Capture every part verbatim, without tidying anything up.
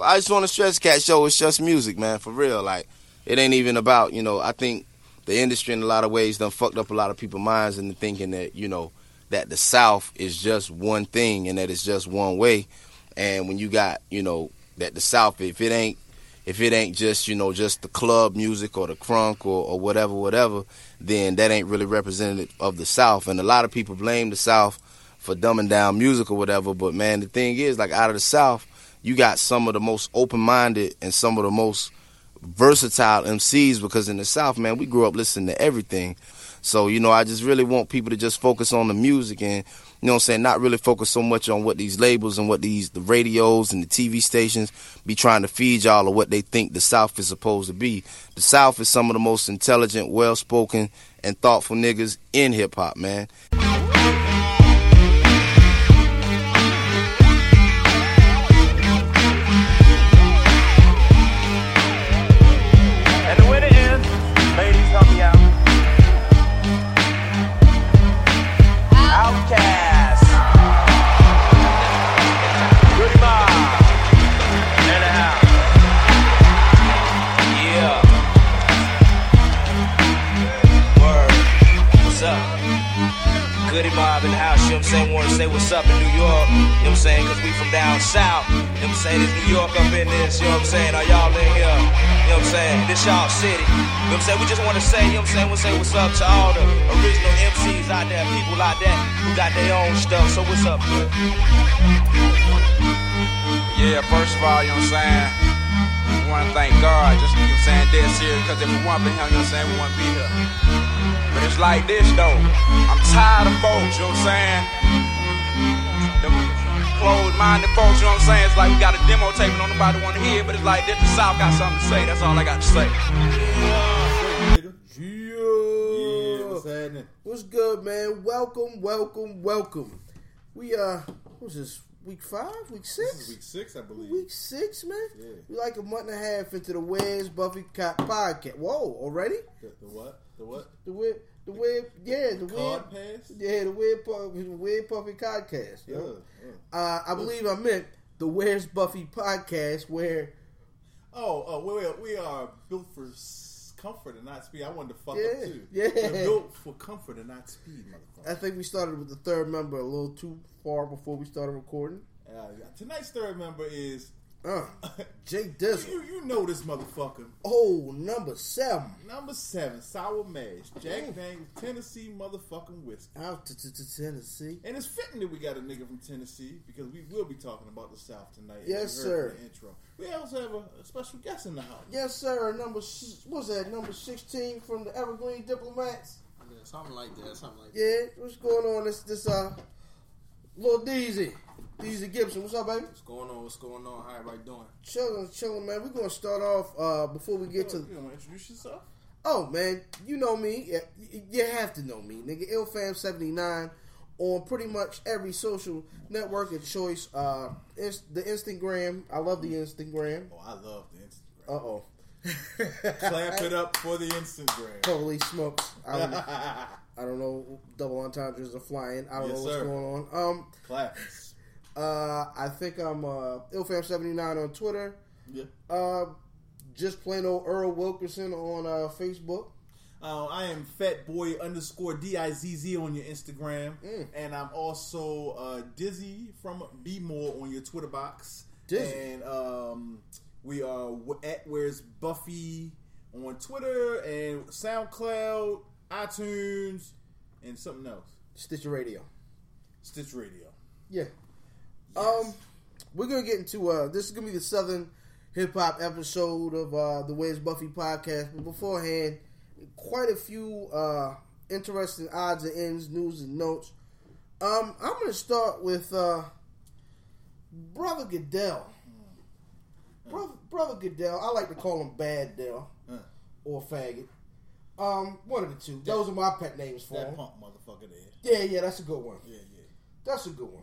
I just want to stress, Cat Show, it's just music, man, for real. Like, it ain't even about, you know, I think the industry in a lot of ways done fucked up a lot of people's minds into thinking that, you know, that the South is just one thing and that it's just one way. And when you got, you know, that the South, if it ain't, if it ain't just, you know, just the club music or the crunk or, or whatever, whatever, then that ain't really representative of the South. And a lot of people blame the South for dumbing down music or whatever. But, man, the thing is, like, out of the South, you got some of the most open-minded and some of the most versatile M Cs, because in the South, man, we grew up listening to everything. So, you know, I just really want people to just focus on the music and, you know what I'm saying, not really focus so much on what these labels and what these the radios and the T V stations be trying to feed y'all or what they think the South is supposed to be. The South is some of the most intelligent, well-spoken, and thoughtful niggas in hip-hop, man. Say what's up in New York, you know what I'm saying, cause we from down south, you know what I'm saying, it's New York up in this, you know what I'm saying, are y'all in here, you know what I'm saying, this y'all city, you know what I'm saying, we just want to say, you know what I'm saying, we we'll say what's up to all the original M Cs out there, people out there who got their own stuff, so what's up, man? Yeah, first of all, you know what I'm saying, we want to thank God, just, you know what I'm saying, dead serious, cause if we want to be here, you know what I'm saying, we want to be here, but it's like this though, I'm tired of folks, you know what I'm saying, closed-minded folks, you know what I'm saying? It's like we got a demo tape and don't nobody want to hear it, but it's like this, the South got something to say. That's all I got to say. Yeah. Yeah. What's happening? What's good, man? Welcome, welcome, welcome. We, uh, what's this, week five? Week six? This is week six, I believe. Week six, man? Yeah. We like a month and a half into the Where's Buffy Podcast. Whoa, already? The, the what? The what? The Where's... The weird, yeah, the weird, yeah, the weird, the weird Buffy podcast. You know? yeah, yeah. Uh, I believe I meant the Where's Buffy podcast, where oh, oh, wait, wait, we are built for comfort and not speed. I wanted to fuck yeah, up too. Yeah, we're built for comfort and not speed, motherfucker. I think we started with the third member a little too far before we started recording. Uh, tonight's third member is. Uh, Jay Dizzle. You, you know this motherfucker. Oh, number seven. Number seven, Sour Mash. Jack Daniels, Tennessee motherfucking whiskey. Out to, to, to Tennessee. And it's fitting that we got a nigga from Tennessee because we will be talking about the South tonight. Yes, sir. The intro. We also have a, a special guest in the house. Yes, sir. Number, what's that, number sixteen from the Evergreen Diplomats? Yeah, something like that, something like that. Yeah, what's going on? This, this, uh, Lil Deezy. D Z Gibson, what's up, baby? What's going on? What's going on? How everybody doing? Chilling, chilling, man. We're gonna start off uh, before we get to. You wanna introduce yourself? Oh man, you know me. You have to know me, nigga. Ill Fam seventy-nine on pretty much every social network of choice. Uh, inst- the Instagram. I love the Instagram. Oh, I love the Instagram. Uh oh. Clamp it up for the Instagram. Holy smokes! I, I don't know. Double entendres are flying. I don't yes, know what's sir. going on. Um, claps. Uh, I think I'm uh, Ill Fam seventy-nine on Twitter. Yeah. Uh, just plain old Earl Wilkerson on uh, Facebook. Uh, I am Fatboy underscore D I Z Z on your Instagram. Mm. And I'm also uh, Dizzy from Be More on your Twitter box. Dizzy. And um, we are at Where's Buffy on Twitter and SoundCloud, iTunes, and something else. Stitch Radio. Stitch Radio. Yeah. Yes. Um, we're gonna get into uh, this is gonna be the Southern Hip Hop episode of uh, the Where's Buffy podcast. But beforehand, quite a few uh, interesting odds and ends, news and notes. Um, I'm gonna start with uh, Brother Goodell. Uh. Brother, Brother Goodell, I like to call him Bad Dell uh. or Faggot. Um, one of the two. That, Those are my pet names for that him. That punk motherfucker there. Yeah, yeah, that's a good one. Yeah, yeah, that's a good one.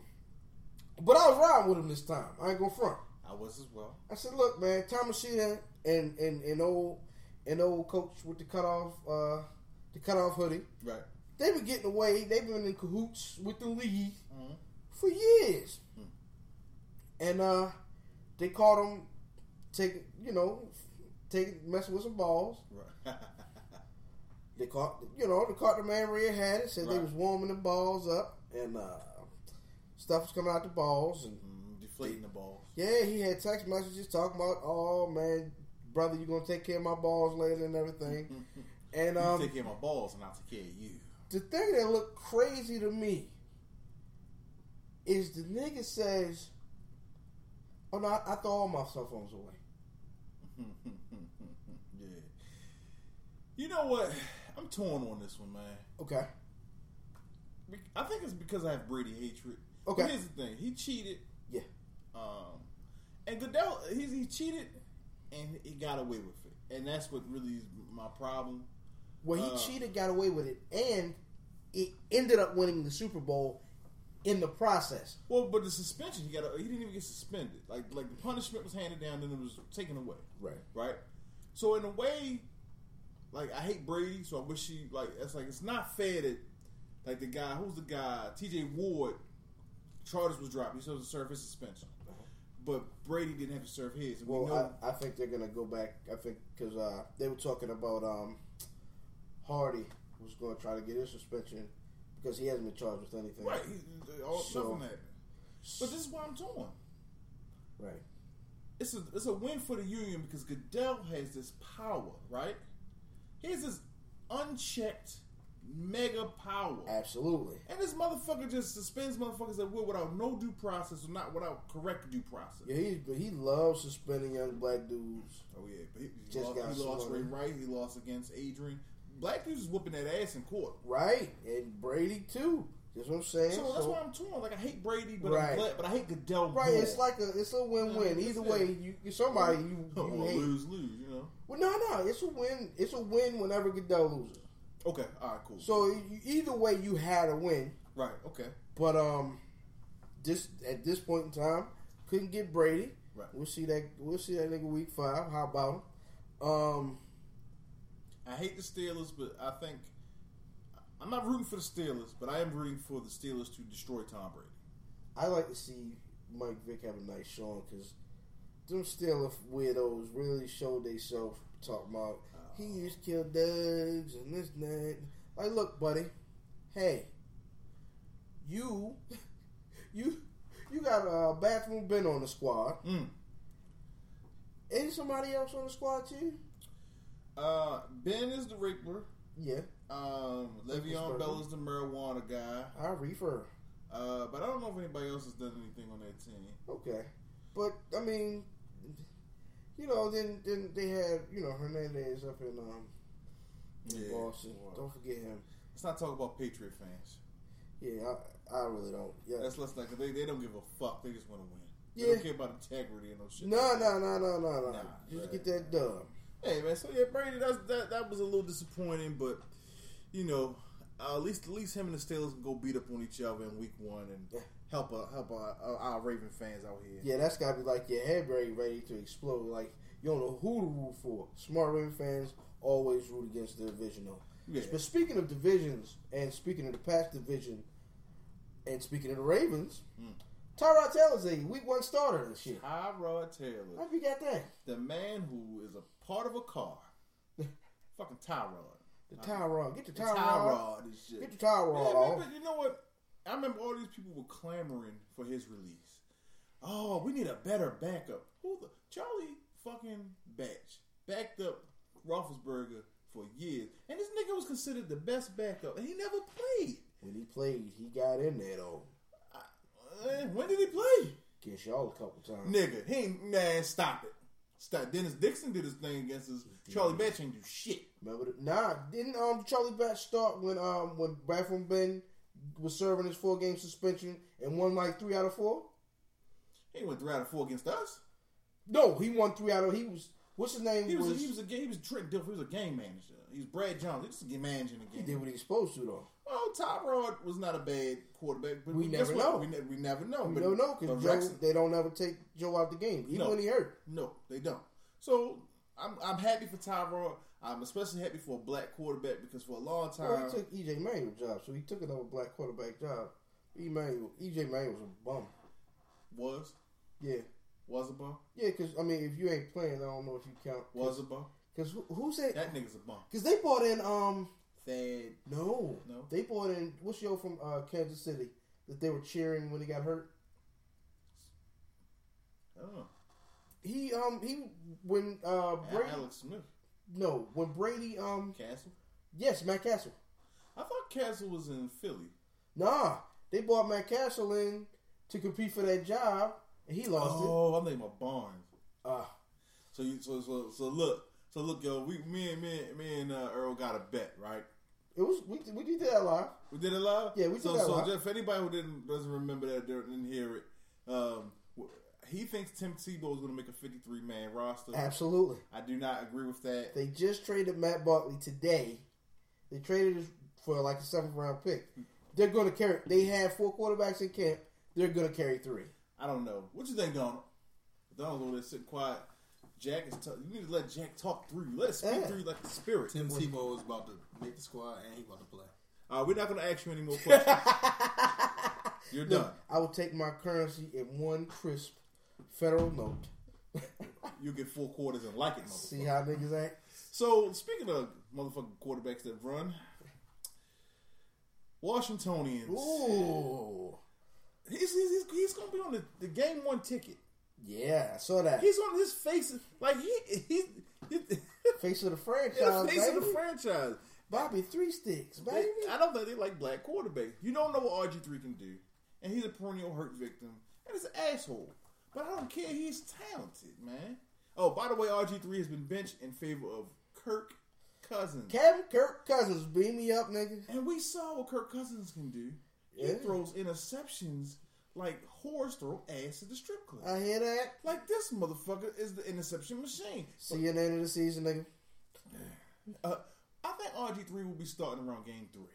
But I was riding with him this time. I ain't gonna front. I was as well. I said, look, man, Tom Machine and, and, and old and old coach with the cutoff uh, the cutoff hoodie. Right. They been getting away. They been in cahoots with the league mm-hmm. for years. Mm. And uh, they called him take, you know, take messing with some balls. Right. They caught, you know, they caught the man red-handed. Said right. they was warming the balls up, and uh, stuff was coming out the balls and mm, deflating the balls. Yeah, he had text messages talking about, "Oh man, brother, you gonna take care of my balls later and everything." And um, you take care of my balls, and I'll take care of you. The thing that looked crazy to me is the nigga says, "Oh no, I, I throw all my cell phones away." Yeah. You know what? I'm torn on this one, man. Okay. I think it's because I have Brady hatred. Okay. But here's the thing: he cheated. Yeah. Um, and Goodell, he he cheated, and he got away with it, and that's what really is my problem. Well, he uh, cheated, got away with it, and it ended up winning the Super Bowl in the process. Well, but the suspension he got—he didn't even get suspended. Like, like the punishment was handed down, then it was taken away. Right, right. So in a way, like I hate Brady, so I wish he like it's like it's not fair that like the guy who's the guy T J Ward charges was dropped. He supposed to serve his suspension. But Brady didn't have to serve his. And well, we know, I, I think they're gonna go back. I think because uh, they were talking about um, Hardy was going to try to get his suspension because he hasn't been charged with anything. Right, he, all, so, nothing happened. But this is why I'm torn. Right, it's a it's a win for the union because Goodell has this power. Right, he has this unchecked mega power. Absolutely. And this motherfucker just suspends motherfuckers at will without no due process or not without correct due process. Yeah, he he loves suspending young black dudes. Oh yeah, but he, he just lost, got he lost Ray Wright. He lost against Adrian. Black dudes is whooping that ass in court. Right, and Brady too. That's what I'm saying. So, so that's why I'm torn. Like I hate Brady, but right. I'm glad, but I hate Goodell. Right, more. It's like a it's a win win. Either way, you, you somebody you, you hate. lose lose. You know. Well, no, no, it's a win. It's a win whenever Goodell loses. Okay, all right, cool. So you, either way, you had a win, right? Okay, but um, this at this point in time, couldn't get Brady. Right, we'll see that. We'll see that nigga week five. How about him? Um, I hate the Steelers, but I think I'm not rooting for the Steelers, but I am rooting for the Steelers to destroy Tom Brady. I like to see Mike Vick have a nice showing because them Steelers weirdos really showed themselves talking about. He used to kill dudes and this and that. Like, look, buddy. Hey, you, you, you got a bathroom bin on the squad. Mm. Ain't somebody else on the squad too? Uh, Ben is the Rippler. Yeah. Um, Le'Veon Bell is the marijuana guy. I reefer. Uh, but I don't know if anybody else has done anything on that team. Okay, but I mean. You know, then then they had, you know, Hernandez up in um in yeah, Boston. Wow. Don't forget him. Let's not talk about Patriot fans. Yeah, I, I really don't. Yeah, that's less like they they don't give a fuck. They just want to win. Yeah. They don't care about integrity and no shit. No, like no, no, no, no, no. Nah, just get that done. Hey man, so yeah, Brady, that's that that was a little disappointing, but you know, uh, at least at least him and the Steelers can go beat up on each other in week one and. Yeah. Help our, help our, our Raven fans out here. Yeah, that's got to be like your head ready, ready to explode. Like, you don't know who to root for. Smart Raven fans always root against the division, though. Yeah. But speaking of divisions, and speaking of the past division, and speaking of the Ravens, mm. Tyrod Taylor's a week one starter this year. Tyrod Taylor. How'd you got that? The man who is a part of a car. Fucking Tyrod. The Tyrod. Get the Tyrod. The Tyrod is shit. Get the Tyrod. Yeah, man, but you know what? I remember all these people were clamoring for his release. Oh, we need a better backup. Who the Charlie fucking Batch backed up Roethlisberger for years, and this nigga was considered the best backup, and he never played. When he played, he got in there though. I, uh, when did he play? Against y'all a couple times, nigga. He ain't, man, stop it. Stop. Dennis Dixon did his thing against us. Charlie yeah. Batch ain't do shit. Remember? The, nah, didn't um Charlie Batch start when um when Bradford Ben. was serving his four game suspension and won like three out of four. He won three out of four against us. No, he won three out of he was what's his name? He was, was a, he was a he was trick He was a game manager. He was Brad Jones. He was just managing the game. He did what he was supposed to though. Well, Tyrod was not a bad quarterback. But we never know. We, ne- we never know. We but, don't know because they don't ever take Joe out the game even no, when he hurt. No, they don't. So I'm I'm happy for Tyrod. I'm especially happy for a black quarterback because for a long time... Well, he took E J Manuel's job, so he took another black quarterback job. E Manuel, E J Manuel was a bum. Was? Yeah. Was a bum? Yeah, because, I mean, if you ain't playing, I don't know if you count. Was a bum? Because who, who said... That nigga's a bum. Because they brought in, um... Thad. No. No? They brought in... What's yo from uh, Kansas City that they were cheering when he got hurt? I don't know. He, um... He... When, uh... Brady... Alex Smith. No. When Brady, um... Castle? Yes, Matt Castle. I thought Castle was in Philly. Nah. They brought Matt Castle in to compete for that job, and he lost oh, it. Oh, I'm thinking about Barnes. Ah. Uh, so, you, so, so, so, look... So look, yo, we me and me, me and uh, Earl got a bet, right? It was we we did that live. We did it live. Yeah, we did so, that so live. So if anybody who didn't doesn't remember that didn't hear it, um, he thinks Tim Tebow is going to make a fifty-three man roster. Absolutely, I do not agree with that. They just traded Matt Barkley today. They traded him for like a seventh round pick. They're going to carry. They have four quarterbacks in camp. They're going to carry three. I don't know. What you think, Donald? Donald's over there sitting quiet. Jack is tough. You need to let Jack talk through you. Let it speak yeah. through you like the spirit. Tim Tebow is about to make the squad and he about to play. Uh, we're not going to ask you any more questions. You're done. Look, I will take my currency in one crisp federal note. You'll get four quarters and like it, motherfucker. See how niggas act? So, speaking of motherfucking quarterbacks that run, Washingtonians. Ooh. He's, he's, he's going to be on the, the game one ticket. Yeah, I saw that. He's on his face, like he, he, he face of the franchise. Yeah, face baby. of the franchise. Bobby Three Sticks, baby. They, I don't think they like black quarterbacks. You don't know what R G three can do, and he's a perennial hurt victim, and he's an asshole. But I don't care. He's talented, man. Oh, by the way, R G three has been benched in favor of Kirk Cousins. Kevin Kirk Cousins, beat me up, nigga. And we saw what Kirk Cousins can do. Yeah. He throws interceptions. Like, whores throw ass at the strip club. I hear that. Like, this motherfucker is the interception machine. See you at the end of the season, nigga. Uh, I think R G three will be starting around game three.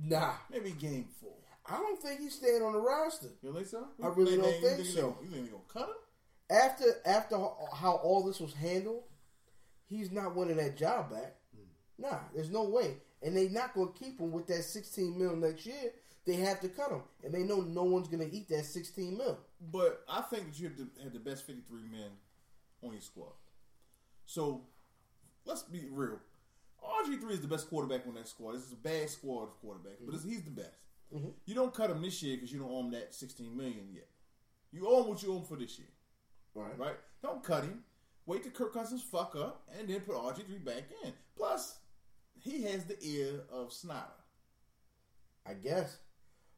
Nah. Maybe game four. I don't think he's staying on the roster. You think so? I really don't think, think so. You think they're going to cut him? After, after how all this was handled, he's not winning that job back. Mm. Nah, there's no way. And they're not going to keep him with that sixteen mil next year. They have to cut him, and they know no one's going to eat that sixteen mil. But I think that you have, to, have the best fifty-three men on your squad. So, let's be real. R G three is the best quarterback on that squad. This is a bad squad of quarterbacks, mm-hmm. but it's, he's the best. Mm-hmm. You don't cut him this year because you don't owe him that sixteen million yet. You owe him what you owe him for this year. Right. Right? Don't cut him. Wait till Kirk Cousins fuck up, and then put R G three back in. Plus, he has the ear of Snyder. I guess.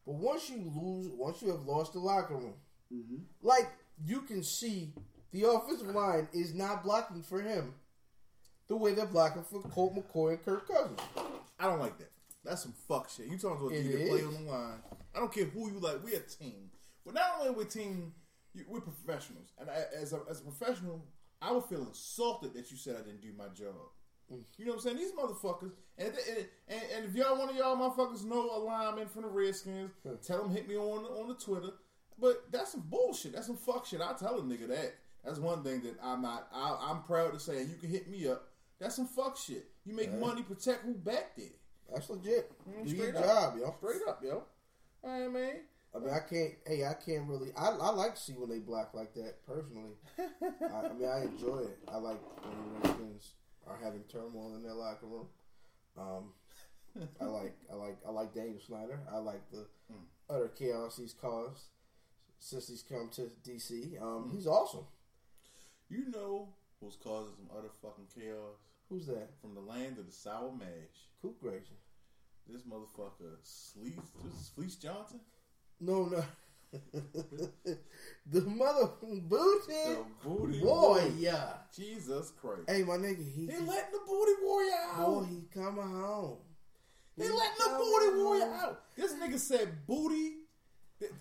But once you lose, once you have lost the locker room, mm-hmm. like, you can see the offensive line is not blocking for him the way they're blocking for Colt McCoy and Kirk Cousins. I don't like that. That's some fuck shit. You talking about you can play on the line. I don't care who you like. We're a team. But not only are we a team, we're professionals. And I, as, a, as a professional, I would feel insulted that you said I didn't do my job. You know what I'm saying? These motherfuckers, and, and, and, and if y'all one of y'all motherfuckers know a lineman from the Redskins, huh. tell them hit me on on the Twitter. But that's some bullshit. That's some fuck shit. I tell a nigga that. That's one thing that I'm not. I, I'm proud to say. You can hit me up. That's some fuck shit. You make right. money, protect who back there. That's legit. Mm, do your job, yo. Straight up, yo. All right, man. I mean, I can't. Hey, I can't really. I, I like to see when they block like that. Personally, I, I mean, I enjoy it. I like when the Redskins are having turmoil in their locker room. Um, I like, I like, I like Daniel Snyder. I like the mm. utter chaos he's caused since he's come to D C. Um, mm. He's awesome. You know who's causing some utter fucking chaos? Who's that? From the land of the sour mash. Coop Grayson. This motherfucker, Sleece, Sleece Johnson. No, no. The mother booty, the booty warrior. warrior. Jesus Christ. Hey, my nigga, he, they letting the booty warrior out. Oh, he coming home. They he letting the booty home. warrior out. This nigga said booty.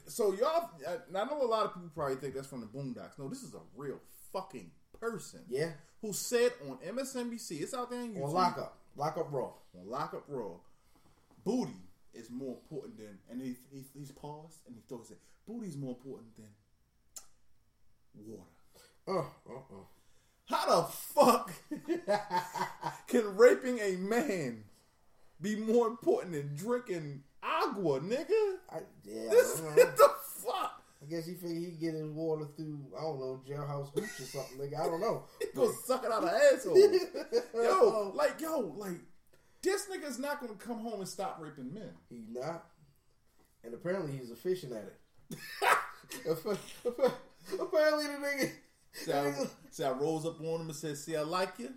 So y'all, I know a lot of people probably think that's from the Boondocks. No, this is a real fucking person. Yeah, who said on M S N B C, it's out there on YouTube. On Lock Up, Lock Up Raw, on Lock Up Raw, booty is more important than, and he, he he's paused and he thought he said, booty's more important than water. Oh, uh, uh, uh. How the fuck can raping a man be more important than drinking agua, nigga? I, yeah, this, I don't know. What the fuck? I guess he figured he'd get his water through, I don't know, jailhouse hoops or something, nigga. I don't know. He gonna suck it out of assholes. Yo, like, yo, like, this nigga's not gonna come home and stop raping men. He not. And apparently he's efficient at it. Apparently the nigga... See, I, see, I rose up on him and said, see, I like you,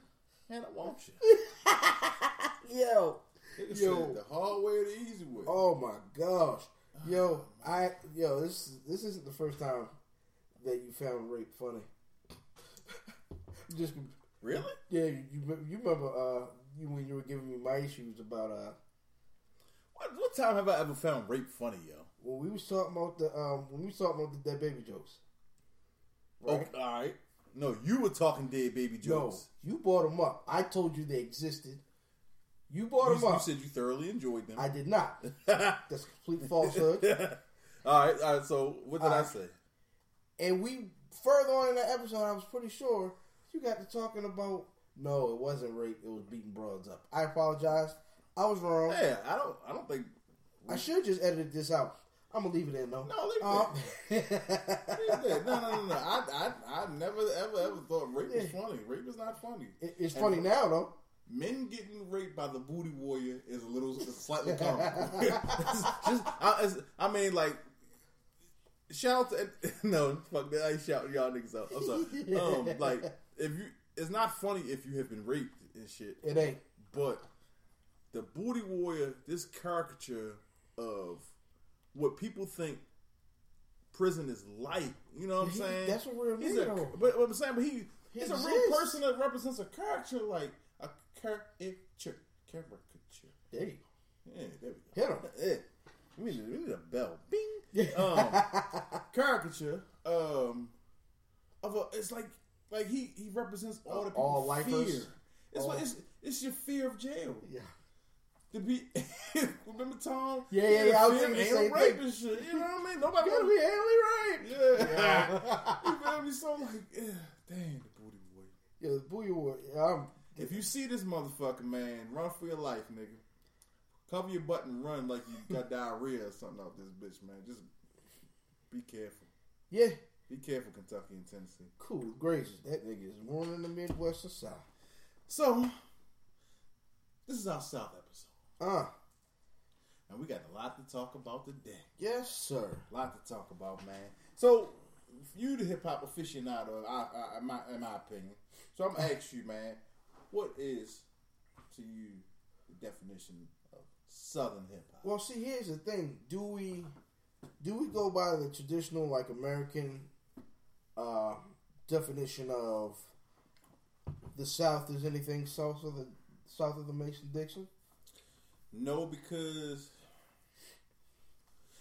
and I want you. Yo. It yo. The hard way or the easy way. Oh, my gosh. Yo, I yo, this this isn't the first time that you found rape funny. Just really? Yeah, you you remember uh you when you were giving me my issues about uh what what time have I ever found rape funny, yo? Well, we was talking about the um when we was talking about the dead baby jokes. Right? Oh, all right. No, you were talking dead baby jokes. No, you brought them up. I told you they existed. You brought them you, up. You said you thoroughly enjoyed them. I did not. That's complete falsehood. all right, all right. So what did all I right. say? And we further on in the episode, I was pretty sure you got to talking about. No, it wasn't rape. It was beating broads up. I apologize. I was wrong. Yeah, I don't. I don't think we... I should just edit this out. I'm gonna leave it in though. No, leave it um, in. leave it in. No, no, no, no. I, I, I never, ever, ever thought rape yeah. was funny. Rape is not funny. It, it's and funny now though. Men getting raped by the booty warrior is a little is slightly comical. It's just, I, it's, I mean, like, shout out to no fuck that. I ain't shouting y'all niggas out. I'm sorry. Um, like, if you, it's not funny if you have been raped and shit. It ain't. But the booty warrior, this caricature of what people think prison is like. You know what I'm he, saying? That's what we're He's a, but what I'm saying, but he, he he's exists. a real person that represents a caricature like. A caricature. Caricature. There you go. Yeah, there we go. Hit him. Yeah. We, need, we need a bell. Bing. Yeah. Um, caricature. Um, of a, it's like like he, he represents all the people's all fear. It's, all. Like, it's it's your fear of jail. Yeah. To be remember Tom? Yeah, yeah, yeah. I was thinking the same rape thing. And shit. You know what I mean? Nobody gotta be handling rape. Yeah. yeah. You feel me? So I'm like, yeah, dang the booty boy. Yeah, the booty boy. Yeah, I'm. If you see this motherfucker, man, run for your life, nigga. Cover your butt and run like you got diarrhea or something out this bitch, man. Just be careful. Yeah. Be careful, Kentucky and Tennessee. Cool gracious. That nigga is warning the Midwest or South. So, this is our South episode. Uh. And we got a lot to talk about today. Yes, sir. A lot to talk about, man. So, you the hip-hop aficionado, I, I, my, in my opinion. So, I'm going to ask you, man. What is, to you, the definition of Southern hip-hop? Well, see, here's the thing. Do we do we go by the traditional, like, American uh, definition of the South is anything south of the south of the Mason-Dixon? No, because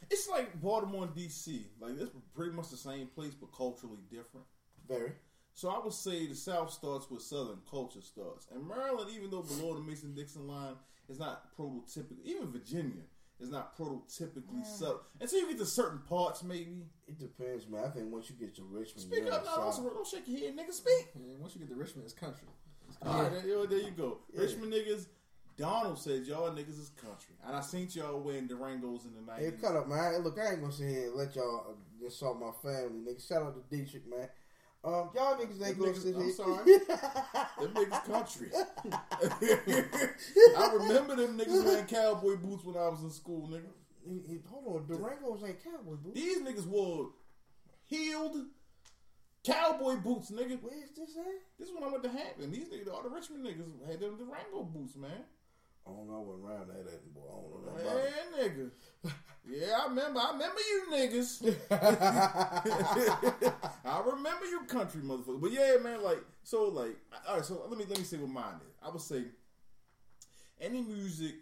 it's like Baltimore and D C Like, this is pretty much the same place, but culturally different. Very. So I would say the South starts where Southern culture starts. And Maryland, even though below the Mason-Dixon line, is not prototypical. Even Virginia is not prototypically yeah. Southern. Until you get to certain parts, maybe. It depends, man. I think once you get to Richmond, speak up, no, don't, don't shake your head, nigga. Speak. Yeah, once you get to Richmond, it's country. It's country. All right, there, there you go. Yeah. Richmond niggas. Donald says y'all niggas is country, and I seen y'all wearing Durangos in the nineties. Hey, cut up, man. Look, I ain't gonna sit here and let y'all insult my family, nigga. Shout out to Dietrich, man. Um, y'all niggas ain't gonna sit here. I'm sorry. Them niggas country. I remember them niggas wearing cowboy boots when I was in school, nigga. It, it, hold on, Durangos ain't cowboy boots. These niggas wore heeled cowboy boots, nigga. Where's this at? This is when I went to Hampton. These niggas, all the Richmond niggas had them Durango boots, man. I don't know, I wasn't around that anymore. I don't know. Hey, nigga. Yeah, I remember. I remember you niggas. I remember you country motherfuckers. But yeah, man, like, so, like, all right, so let me let me say what mine is. I would say any music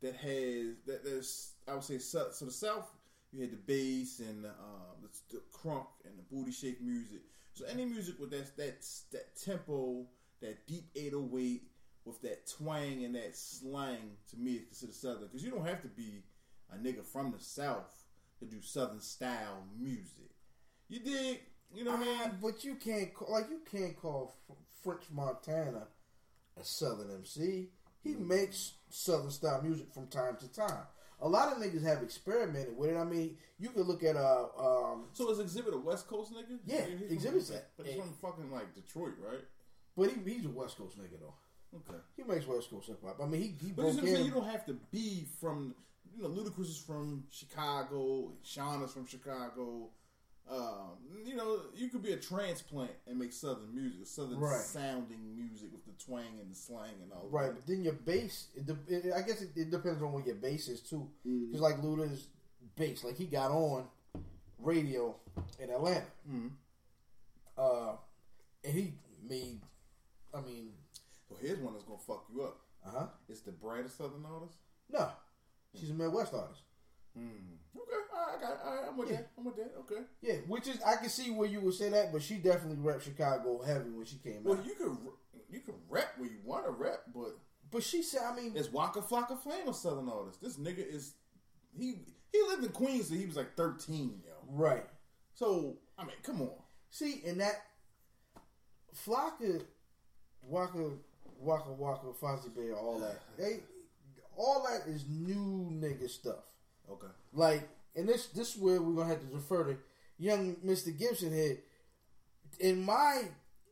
that has, that there's, I would say, so, so the South, you had the bass and the, um, the, the crunk and the booty shake music. So any music with that, that, that tempo, that deep eight oh eight, with that twang and that slang, to me, is considered Southern. Because you don't have to be a nigga from the South to do Southern style music. You dig? You know what I mean? But you can't call, like, you can't call French Montana a Southern M C. He mm-hmm. makes Southern style music from time to time. a lot of niggas have experimented with it. I mean, you could look at uh um. So is Exhibit a West Coast nigga? Yeah, I mean, Exhibit's that. But he's from fucking like Detroit, right? But he, he's a West Coast nigga though. Okay. He makes West Coast hip hop. I mean, he he. But broke in. You don't have to be from. You know, Ludacris is from Chicago. Shauna's from Chicago. Um, you know, you could be a transplant and make southern music, southern right. sounding music with the twang and the slang and all. Right, that. But then your bass. It, it, I guess it, it depends on what your bass is too. Because mm-hmm. like Luda's bass, like he got on radio in Atlanta, mm-hmm. uh, and he made. I mean, so here's one that's gonna fuck you up. Uh huh. It's the brightest southern artist. No. She's a Midwest artist. Mm. Okay, I got. I, I'm with yeah. that. I'm with that. Okay. Yeah, which is I can see where you would say that, but she definitely rapped Chicago heavy when she came well, out. Well, you could you could rap where you want to rap, but but she said, I mean, it's Waka Flocka Flame, a southern artist. This nigga is he he lived in Queens and he was like thirteen, yo. Right. So I mean, come on. See, and that Flocka, Waka, Waka, Waka, Fozzie Bear, all that they. All that is new nigga stuff. Okay. Like, and this this is where we're gonna have to refer to young Mister Gibson here. In my,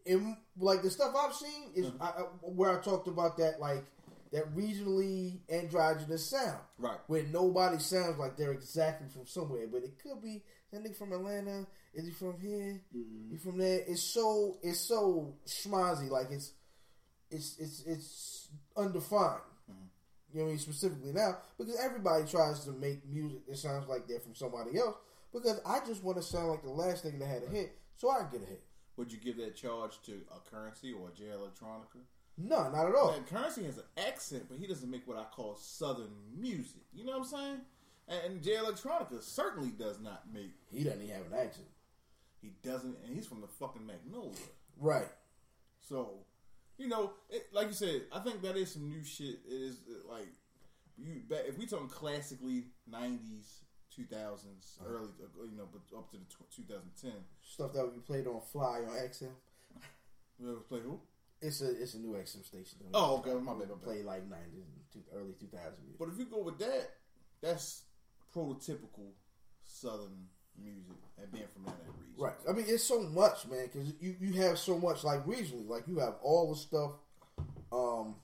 in like the stuff I've seen is mm-hmm. I, I, where I talked about that like that regionally androgynous sound, right? Where nobody sounds like they're exactly from somewhere, but it could be that nigga from Atlanta. Is he from here? Mm-hmm. He from there? It's so it's so schmazzy. Like it's it's it's it's undefined. You know what I mean? Specifically now, because everybody tries to make music that sounds like they're from somebody else. Because I just want to sound like the last nigga that had a hit, so I can get a hit. Would you give that charge to a Currency or a Jay Electronica? No, not at all. That Currency has an accent, but he doesn't make what I call southern music. You know what I'm saying? And Jay Electronica certainly does not make. He doesn't even have an accent. He doesn't, and he's from the fucking Magnolia, right? So. You know, it, like you said, I think that is some new shit. It is it, like you back, if we talking classically nineties, two thousands, uh-huh. early, you know, but up to the two thousand ten stuff that we played on Fly on X M. We ever play who? It's a it's a new X M station. Oh, okay, my bad. Play like nineties, early two thousands. But if you go with that, that's prototypical southern music and being from that region, right? I mean, it's so much, man, because you, you have so much like regionally, like you have all the stuff. Um,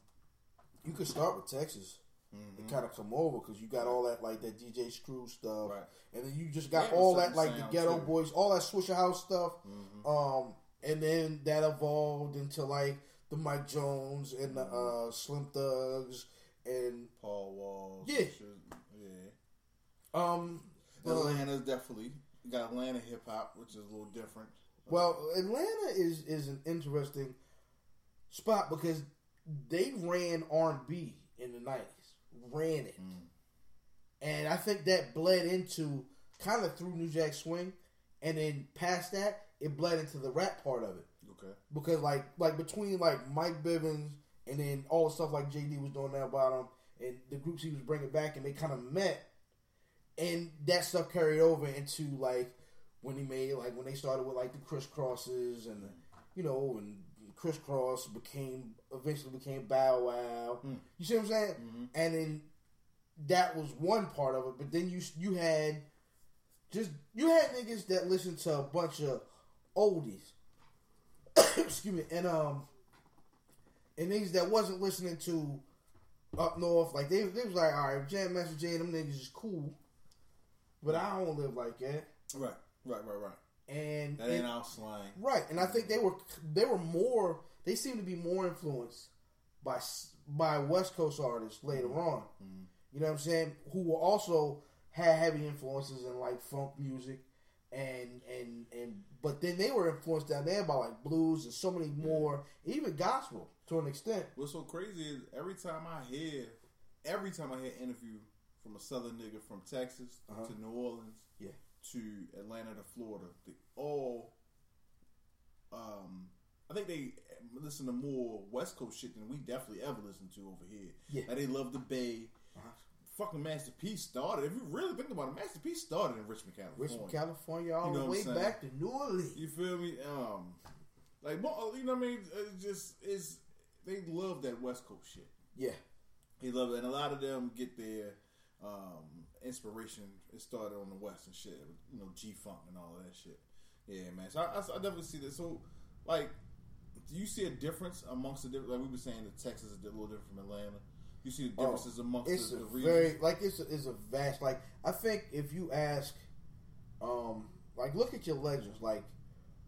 you could start with Texas mm-hmm. and kind of come over because you got all that like that D J Screw stuff, right. And then you just got yeah, all that like the Ghetto too. Boys, all that Swisher House stuff. Mm-hmm. Um, and then that evolved into like the Mike Jones and the uh, Slim Thugs and Paul Wall, yeah, yeah. Um. Atlanta's definitely you got Atlanta hip hop, which is a little different. Well, Atlanta is, is an interesting spot because they ran R and B in the nineties, ran it, mm. and I think that bled into kind of through New Jack Swing, and then past that, it bled into the rap part of it. Okay, because like like between like Mike Bivins and then all the stuff like J D was doing now about him and the groups he was bringing back, and they kind of met. And that stuff carried over into like when he made like when they started with like the crisscrosses and the, you know and crisscross became eventually became Bow Wow. Mm. You see what I'm saying? Mm-hmm. And then that was one part of it. But then you you had just you had niggas that listened to a bunch of oldies. Excuse me, and um and niggas that wasn't listening to up north. Like they they was like, all right, Jam Master Jay and them niggas is cool. But I don't live like that. Right, right, right, right. And that ain't our slang. Right, and I think they were they were more. They seemed to be more influenced by by West Coast artists later mm-hmm. on. Mm-hmm. You know what I'm saying? Who were also had heavy influences in like funk music, and and and but then they were influenced down there by like blues and so many mm-hmm. more, even gospel to an extent. What's so crazy is every time I hear, every time I hear interview. From a southern nigga from Texas uh-huh. to New Orleans yeah. to Atlanta to Florida. They all, um, I think they listen to more West Coast shit than we definitely ever listen to over here. Yeah. Like they love the Bay. Uh-huh. Fucking Master P started, if you really think about it, Master P started in Richmond, California. Richmond, California, all you know the way back to New Orleans. You feel me? Um, like, you know what I mean? It just, it's, they love that West Coast shit. Yeah. They love it. And a lot of them get their um, inspiration. It started on the West and shit, you know, G-Funk and all of that shit. Yeah, man. So I, I, I definitely see this. So, like, do you see a difference amongst the different? Like we were saying, that Texas is a little different from Atlanta. You see the differences oh, amongst it's the, the regions. Very, like it's a, it's a vast. Like I think if you ask, um, like look at your legends. Like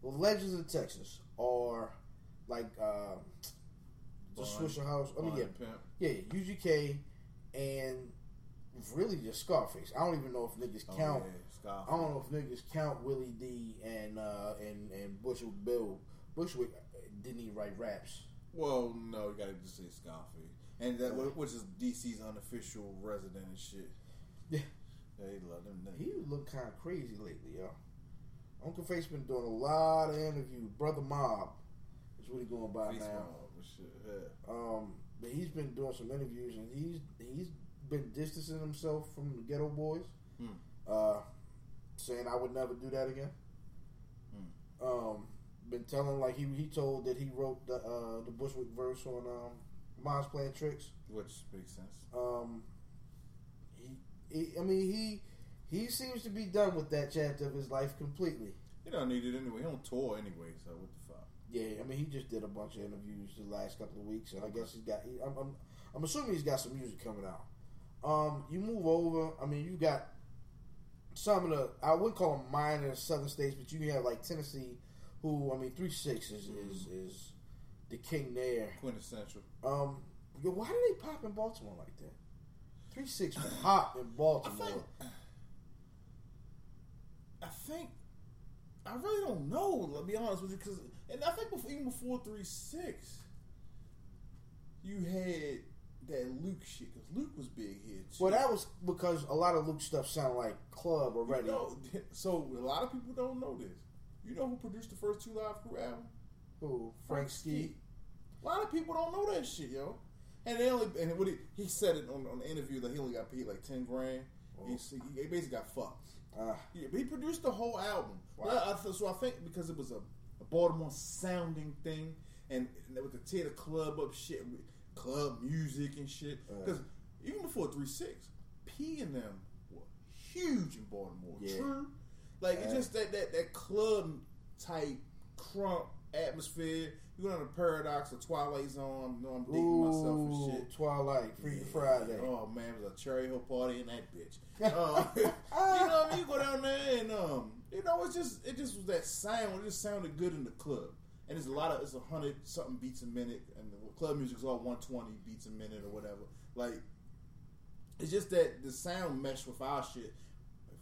the legends of Texas are like uh, the Bond, Swisher House. I mean, yeah, yeah, U G K, and really just Scarface. I don't even know if niggas oh, count. Yeah, I don't know if niggas count Willie D and uh, and and Bushwick Bill. Bushwick didn't even write raps. Well, no, you gotta just say Scarface, and that which is D C's unofficial resident and shit. Yeah, they love them. Niggas. He look kind of crazy lately, y'all. Uncle Face been doing a lot of interviews. Brother Mob is what he going by Face now. Mob and shit, yeah. Um, but he's been doing some interviews, and he's he's been distancing himself from the Ghetto Boys, mm. uh, saying I would never do that again. Mm. Um. Been telling like he he told that he wrote the uh, the Bushwick verse on um, Mom's Playing Tricks, which makes sense. Um, he, he I mean he he seems to be done with that chapter of his life completely. He don't need it anyway. He on tour anyway, so what the fuck? Yeah, I mean he just did a bunch of interviews the last couple of weeks, and I guess he's got. He, I'm, I'm I'm assuming he's got some music coming out. Um, you move over. I mean you got some of the I would call them minor southern states, but you have like Tennessee. Who I mean, Three six is, is is the king there, quintessential. Um, yo, why do they pop in Baltimore like that? Three six pop in Baltimore. I think, I think I really don't know. Let me be honest with you, because and I think before, even before Three six, you had that Luke shit because Luke was big here too. Well, that was because a lot of Luke stuff sounded like club already. You know, so a lot of people don't know this. You know who produced the first Two Live Crew album? Who? Frank Skeet. A lot of people don't know that shit, yo. And they only and what he, he said it on, on the interview that he only got paid like ten grand. Oh. He, he basically got fucked. Uh, yeah, but he produced the whole album. Wow. Now, I, so I think because it was a, a Baltimore sounding thing, and, and with the tear the club up shit, club music and shit. Because uh, even before Three Six, P and them were huge in Baltimore. Yeah. True. Like, yeah. It's just that, that, that club-type, crunk atmosphere. You go down to Paradox or Twilight Zone. You know, I'm dating Ooh, myself and shit. Twilight, Free yeah. Friday. Oh, man, it was a Cherry Hill party in that bitch. um, you know what I mean? You go down there and, um, you know, it's just, it just was that sound. It just sounded good in the club. And there's a lot of, it's one hundred something beats a minute. And the club music's all one twenty beats a minute or whatever. Like, it's just that the sound meshed with our shit.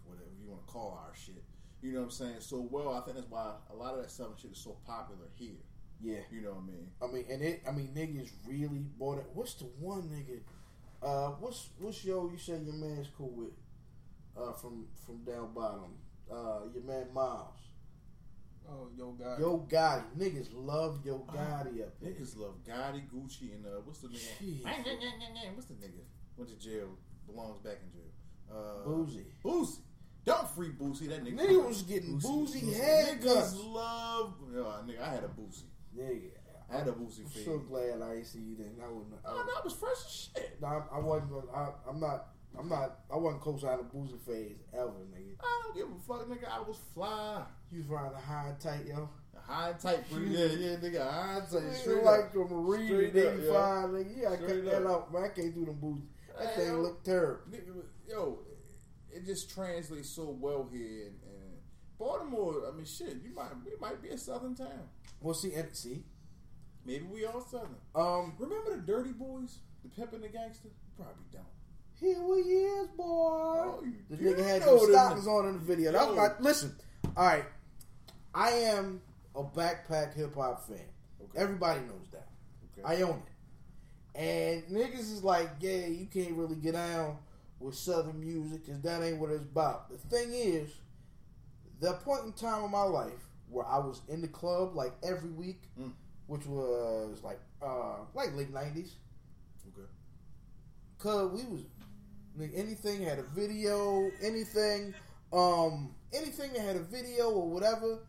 Whatever you want to call our shit, you know what I'm saying? So well, I think that's why a lot of that southern shit is so popular here. Yeah, you know what I mean. I mean, and it, I mean, niggas really bought it. What's the one nigga? Uh, what's what's yo? You say your man's cool with? Uh, from from down bottom, uh, your man Miles. Oh, Yo Gotti. Yo Gotti. Niggas love Yo Gotti uh, up there. Niggas love Gotti, Gucci, and uh, what's the nigga? What's the nigga? Went to jail. Belongs back in jail. Uh, Boozy. Boozy. Don't free Boosie. That nigga, nigga was getting Boosie, Boosie haircuts. Niggas love. Yo, nigga, I had a Boosie. Nigga, I had a Boosie. I'm fade. So glad I ain't see you then. I wouldn't. I, oh, that was fresh as shit. No, I, I wasn't. Gonna, I, I'm not. I'm not. I wasn't co-signing the Boosie phase ever, nigga. I don't give a fuck, nigga. I was fly. You was riding a high and tight, yo. A high and tight, yeah, yeah, nigga. High and tight. Straight like the Marine in eighty-five, nigga. You gotta cut that out, man. I can't do them Boosie. That thing look terrible, nigga. Yo. It just translates so well here, and, and Baltimore. I mean, shit, you might we might be a southern town. Well, see, and, see, maybe we are southern. Um, remember the Dirty Boys, the Pimp and the Gangster? You probably don't. Here we is, boy. Oh, you the nigga had no stockings on in the video. That's like, listen, all right, I am a backpack hip hop fan. Okay. Everybody knows that. Okay. I own it, and niggas is like, yeah, you can't really get down with southern music, because that ain't what it's about. The thing is, the point in time in my life where I was in the club like every week, mm. which was like uh, like late nineties. Okay. Cause we was like, anything had a video, anything, um, anything that had a video or whatever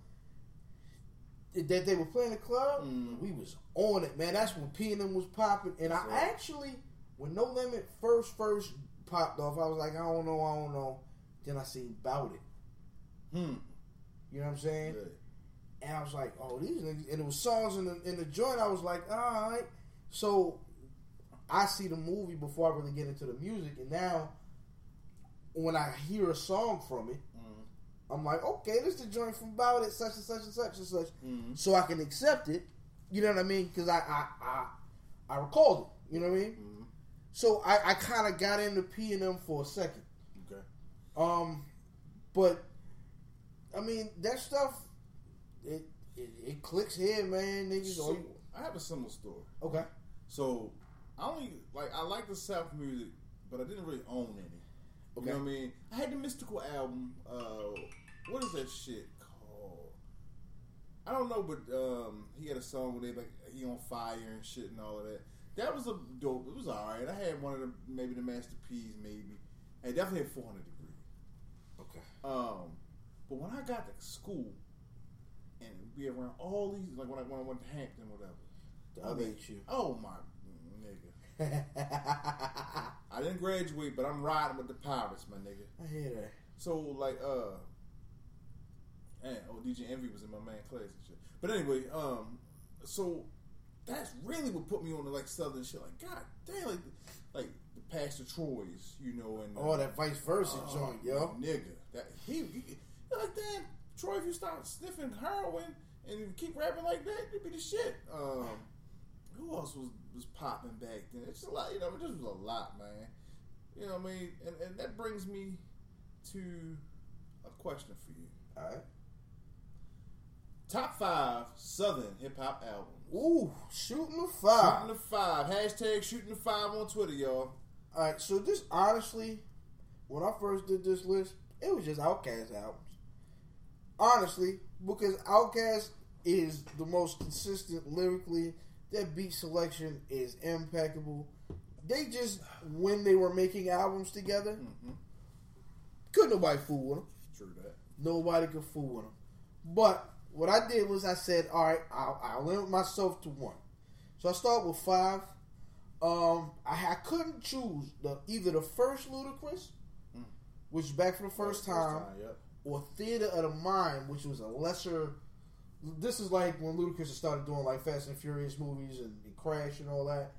that they were playing in the club, mm. we was on it, man. That's when P and M was popping, and I right. actually when No Limit first first popped off. I was like, I don't know, I don't know. Then I seen Bout It. Hmm. You know what I'm saying? Yeah. And I was like, oh, these niggas. And it was songs in the, in the joint. I was like, all right. So I see the movie before I really get into the music. And now when I hear a song from it, mm-hmm. I'm like, okay, this is the joint from Bout It, such and such and such and such. Mm-hmm. So I can accept it. You know what I mean? Because I, I, I, I recalled it. You know what I mean? Mm-hmm. So I, I kind of got into P and M for a second. Okay. Um, but I mean, that stuff, it it, it clicks here, man. Niggas. So, I have a similar story. Okay. So I only like I like the South music, but I didn't really own any. Okay. You know what I mean? I had the Mystical album. Uh, what is that shit called? I don't know, but um, he had a song where they like he on fire and shit and all of that. That was a dope. It was alright. I had one of the maybe the masterpiece, maybe. I definitely had four hundred Degreez. Okay. Um, but when I got to school and be around all these, like when I when I went to Hampton, whatever. I hate you. Oh my nigga. I didn't graduate, but I'm riding with the pirates, my nigga. I hear that. So like, uh, man, oh D J Envy was in my man class and shit. But anyway, um, so. That's really what put me on the like southern shit. Like, god damn, like, like the Pastor Troy's, you know, and uh, oh, that Vice Versa uh, joint, yo, nigga. That he, he like damn Troy. If you start sniffing heroin and you keep rapping like that, you'd be the shit. Um, who else was, was popping back then? It's a lot, you know. This was a lot, man. You know what I mean? And, and that brings me to a question for you. All right. Top five Southern hip hop albums. Ooh, shooting the five. Shooting the five. Hashtag shooting the five on Twitter, y'all. All right, so this honestly, when I first did this list, it was just Outkast albums. Honestly, because Outkast is the most consistent lyrically. Their beat selection is impeccable. They just, when they were making albums together, mm-hmm. couldn't nobody fool with them. True that. Nobody could fool with them. But what I did was I said, all right, I'll, I'll limit myself to one. So I start with five. Um, I, I couldn't choose the, either the first Ludacris, mm. which was Back for the First, first Time, first time yep. or Theater of the Mind, which was a lesser. This is like when Ludacris started doing like Fast and Furious movies and, and Crash and all that.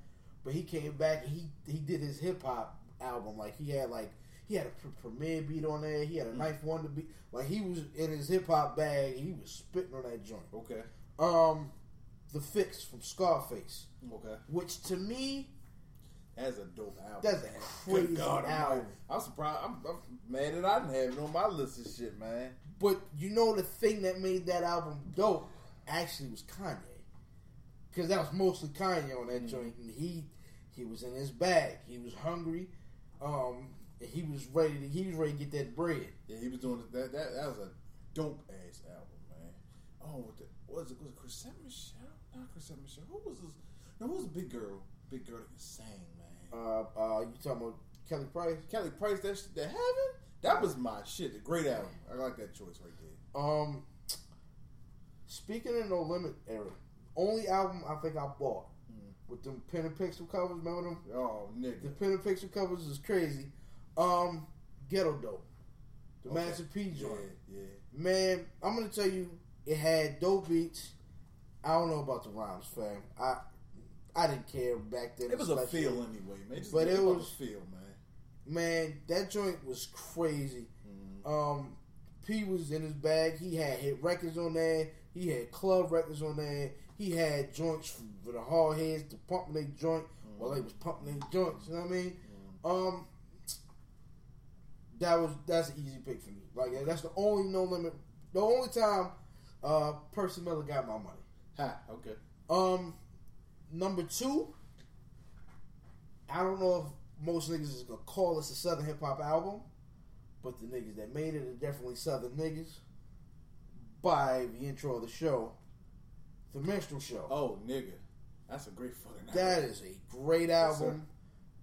But he came back and he, he did his hip hop album. Like he had like. He had a premiere beat on there. He had a Knife Wonder beat. Like he was in his hip hop bag. He was spitting on that joint. Okay. Um, The Fix from Scarface. Okay. Which to me, that's a dope album. That's a crazy God, album. I'm, I'm surprised. I'm, I'm mad that I didn't have it on my list and shit, man. But you know the thing that made that album dope actually was Kanye, because that was mostly Kanye on that mm-hmm. joint. And he he was in his bag. He was hungry. Um. He was ready. To, he was ready to get that bread. Yeah, he was doing that. That, that was a dope ass album, man. Oh, what the, was it? Was it Chrisette Michele? Not Chrisette Michele. Who was this? No, who was the big girl? Big girl that sang, man. Uh, uh, you talking about Kelly Price? Kelly Price. That sh- that heaven. That was my shit. The great album. I like that choice right there. Um, speaking of No Limit era, only album I think I bought mm. with them Pen and Pixel covers. Remember them? Oh, nigga. The Pen and Pixel covers is crazy. Um, Ghetto Dope, the okay. Master P joint. Yeah, yeah. Man, I'm gonna tell you, it had dope beats. I don't know about the rhymes, fam. I I didn't care back then. It was especially. a feel anyway, man. Just but it was a feel, man. Man, that joint was crazy. Mm-hmm. Um, P was in his bag. He had hit records on there. He had club records on there. He had joints for the hard heads to pump their joint mm-hmm. while they was pumping their joints. You know what I mean? Mm-hmm. Um. That was that's an easy pick for me. Like that's the only No Limit, the only time uh, Percy Miller got my money. Ha, okay. Um, number two, I don't know if most niggas is gonna call this a Southern hip hop album, but the niggas that made it are definitely Southern niggas. By the intro of the show, The Minstrel Show. Oh, nigga, that's a great fucking album. That is a great album.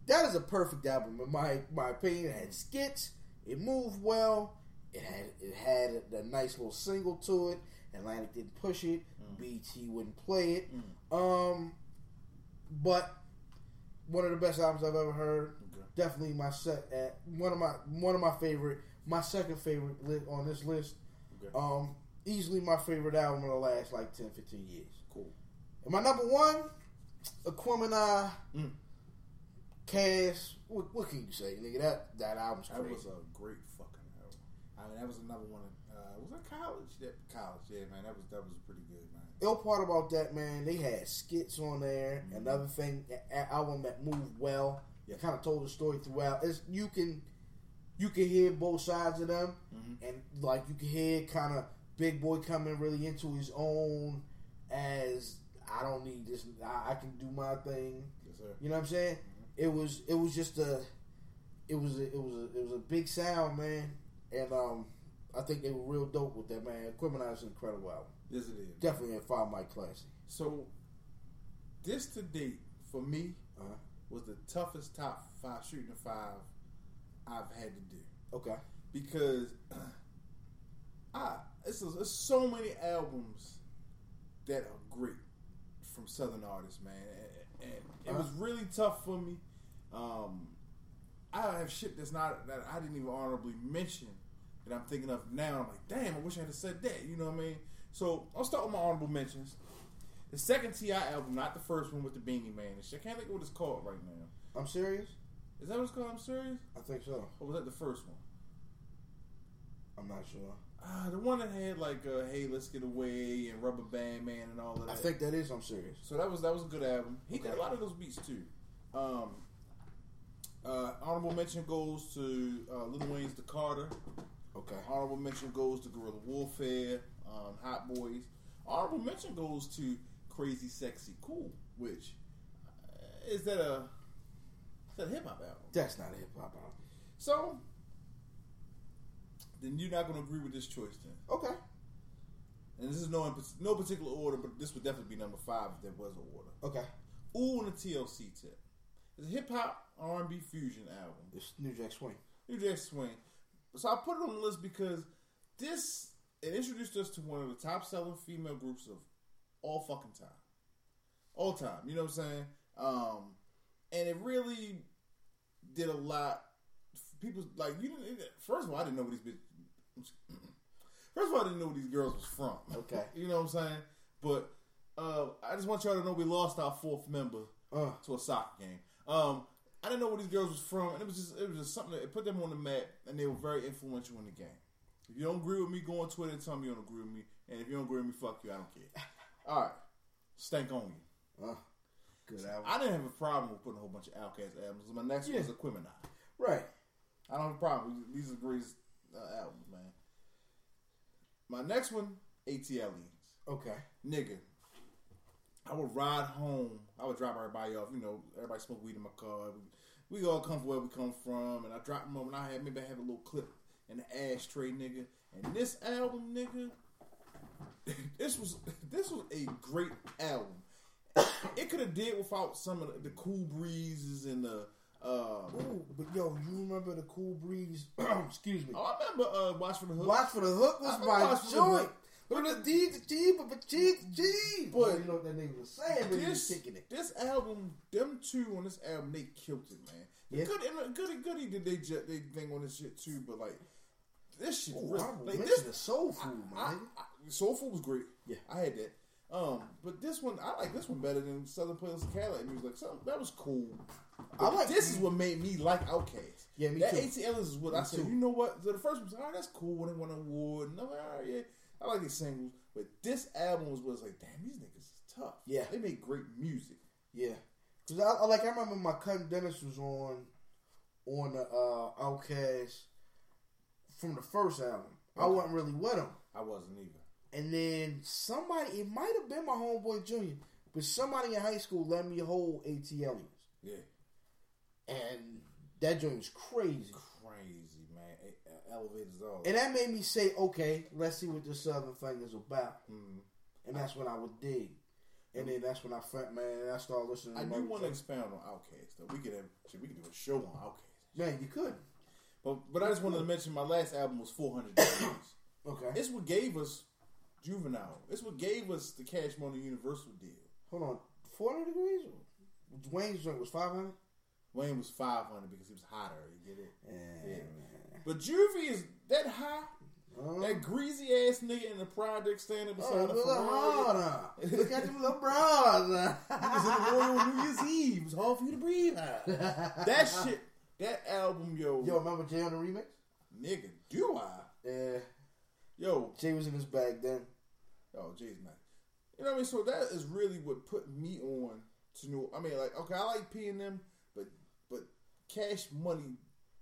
Yes, that is a perfect album in my my opinion. It had skits. It moved well. It had it had a, a nice little single to it. Atlantic didn't push it. Mm. B T wouldn't play it. Mm. Um, but one of the best albums I've ever heard. Okay. definitely my set at one of my one of my favorite, my second favorite lit on this list. Okay. Um, easily my favorite album in the last like ten, fifteen years. Cool. And my number one, Aquemini, mm. Cash. What, what can you say, nigga? That that album's crazy. That was a great fucking album. I mean, that was another one. Uh, was that college? That college, yeah, man. That was that was pretty good, man. Ill part about that, man. They had skits on there. Mm-hmm. Another thing, a- album that moved well. Yeah. Kind of told the story throughout. It's, you can, you can hear both sides of them, mm-hmm. and like you can hear kind of Big Boy coming really into his own as I don't need this. I, I can do my thing. Yes, sir. You know what I'm saying? Mm-hmm. It was it was just a, it was a, it was a, it was a big sound, man, and um. I think they were real dope with that, man. Aquemini is an incredible album. Yes, it is. Definitely a five mic classic. So, this to date for me uh-huh. was the toughest top five shooting the five I've had to do. Okay, because I it's, it's so many albums that are great from Southern artists, man. And, and it uh-huh. was really tough for me. Um, I have shit that's not that I didn't even honorably mention. That I'm thinking of now, I'm like, damn, I wish I had said that. You know what I mean? So I'll start with my honorable mentions. The second T I album, not the first one with the Beanie Man and shit. I can't think of what it's called right now. I'm serious? Is that what it's called? I'm serious? I think so. Or was that the first one? I'm not sure. Uh, the one that had like, uh, hey, let's get away and Rubber Band Man and all of that. I think that is I'm serious. So that was that was a good album. He okay. did a lot of those beats too. Um, uh, honorable mention goes to uh, Lil Wayne's The Carter. Okay. Honorable mention goes to Guerrilla Warfare, um, Hot Boys. Honorable mention goes to Crazy Sexy Cool, which uh, is that a is that a hip hop album? That's not a hip hop album. So then you're not going to agree with this choice, then? Okay. And this is no no particular order, but this would definitely be number five if there was an order. Okay. Ooh, and a T L C tip. It's a hip hop R and B fusion album. It's New Jack Swing. New Jack Swing. So I put it on the list because this, it introduced us to one of the top selling female groups of all fucking time. All time, you know what I'm saying? Um, and it really did a lot. People, like, you didn't, first of all, I didn't know where these bitches, first of all, I didn't know where these girls was from. Okay. You know what I'm saying? But uh, I just want y'all to know we lost our fourth member uh. to a soccer game. Um, I didn't know where these girls was from, and it was just it was just something that it put them on the map, and they were very influential in the game. If you don't agree with me, go on Twitter and tell me you don't agree with me, and if you don't agree with me, fuck you, I don't care. All right, Stank on You. Uh, good album. I didn't have a problem with putting a whole bunch of Outkast albums. My next yeah. one is Aquemini. Right. I don't have a problem. These are the greatest uh, albums, man. My next one, A T L Es. Okay. Nigga. I would ride home. I would drop everybody off. You know, everybody smoked weed in my car. We, we all come from where we come from, and I dropped them off, and I had maybe I have a little clip in the ashtray, nigga. And this album, nigga, this was this was a great album. It could have did without some of the, the cool breezes and the. Uh, Ooh, but yo, you remember the cool breeze? Excuse me. Oh, I remember uh, Watch for the Hook. Watch for the Hook was my joint. But the D, the G, but the G, the G. But you know what that nigga was saying when he was kicking it. This album, them two on this album, they killed it, man. Yeah. Goody, goody, goody did they, they thing on this shit too, but like, this shit really. Like, this is soul food, I, man. I, I, soul food was great. Yeah. I had that. Um, But this one, I like this one better than Southern Playlist of Cadillac Music. Like, so, that was cool. But I like this me. Is what made me like Outkast. Yeah, me that too. That A T L is what me I said, too. You know what? So the first one was like, oh, that's cool. When they won an award. And I'm like, all right, yeah. I like these singles, but this album was, was like, damn, these niggas is tough. Yeah. They make great music. Yeah. Cause I, I like, I remember my cousin Dennis was on, on the uh, Outkast from the first album. Okay. I wasn't really with him. I wasn't either. And then somebody, it might have been my homeboy Junior, but somebody in high school let me hold A T L Es. Yeah. And that joint was crazy. Crazy. Elevators all. And that made me say, okay, let's see what this Southern thing is about. Mm-hmm. And that's when I would dig. And then that's when I felt, man, I started listening to I do want to expound on Outkast, though. We could have, we could do a show on Outkast. Man, you could. But but I just wanted to mention my last album was four hundred degrees. Okay. It's what gave us Juvenile. It's what gave us the Cash Money Universal deal. Hold on. four hundred degrees? Dwayne's drink was five hundred? Wayne was five hundred because he was hotter. You get it? Yeah. yeah. But Juvie is that high. Um, that greasy ass nigga in the project standing beside the oh, Ferrari. Look at them little bras. He was in the royal New Year's Eve. It was hard for you to breathe. That shit, that album, yo. Yo, remember Jay on the remix? Nigga, do I? Yeah. Yo. Jay was in his bag then. Oh, Jay's nice. You know what I mean? So that is really what put me on to know. I mean, like, okay, I like P and M, but but Cash Money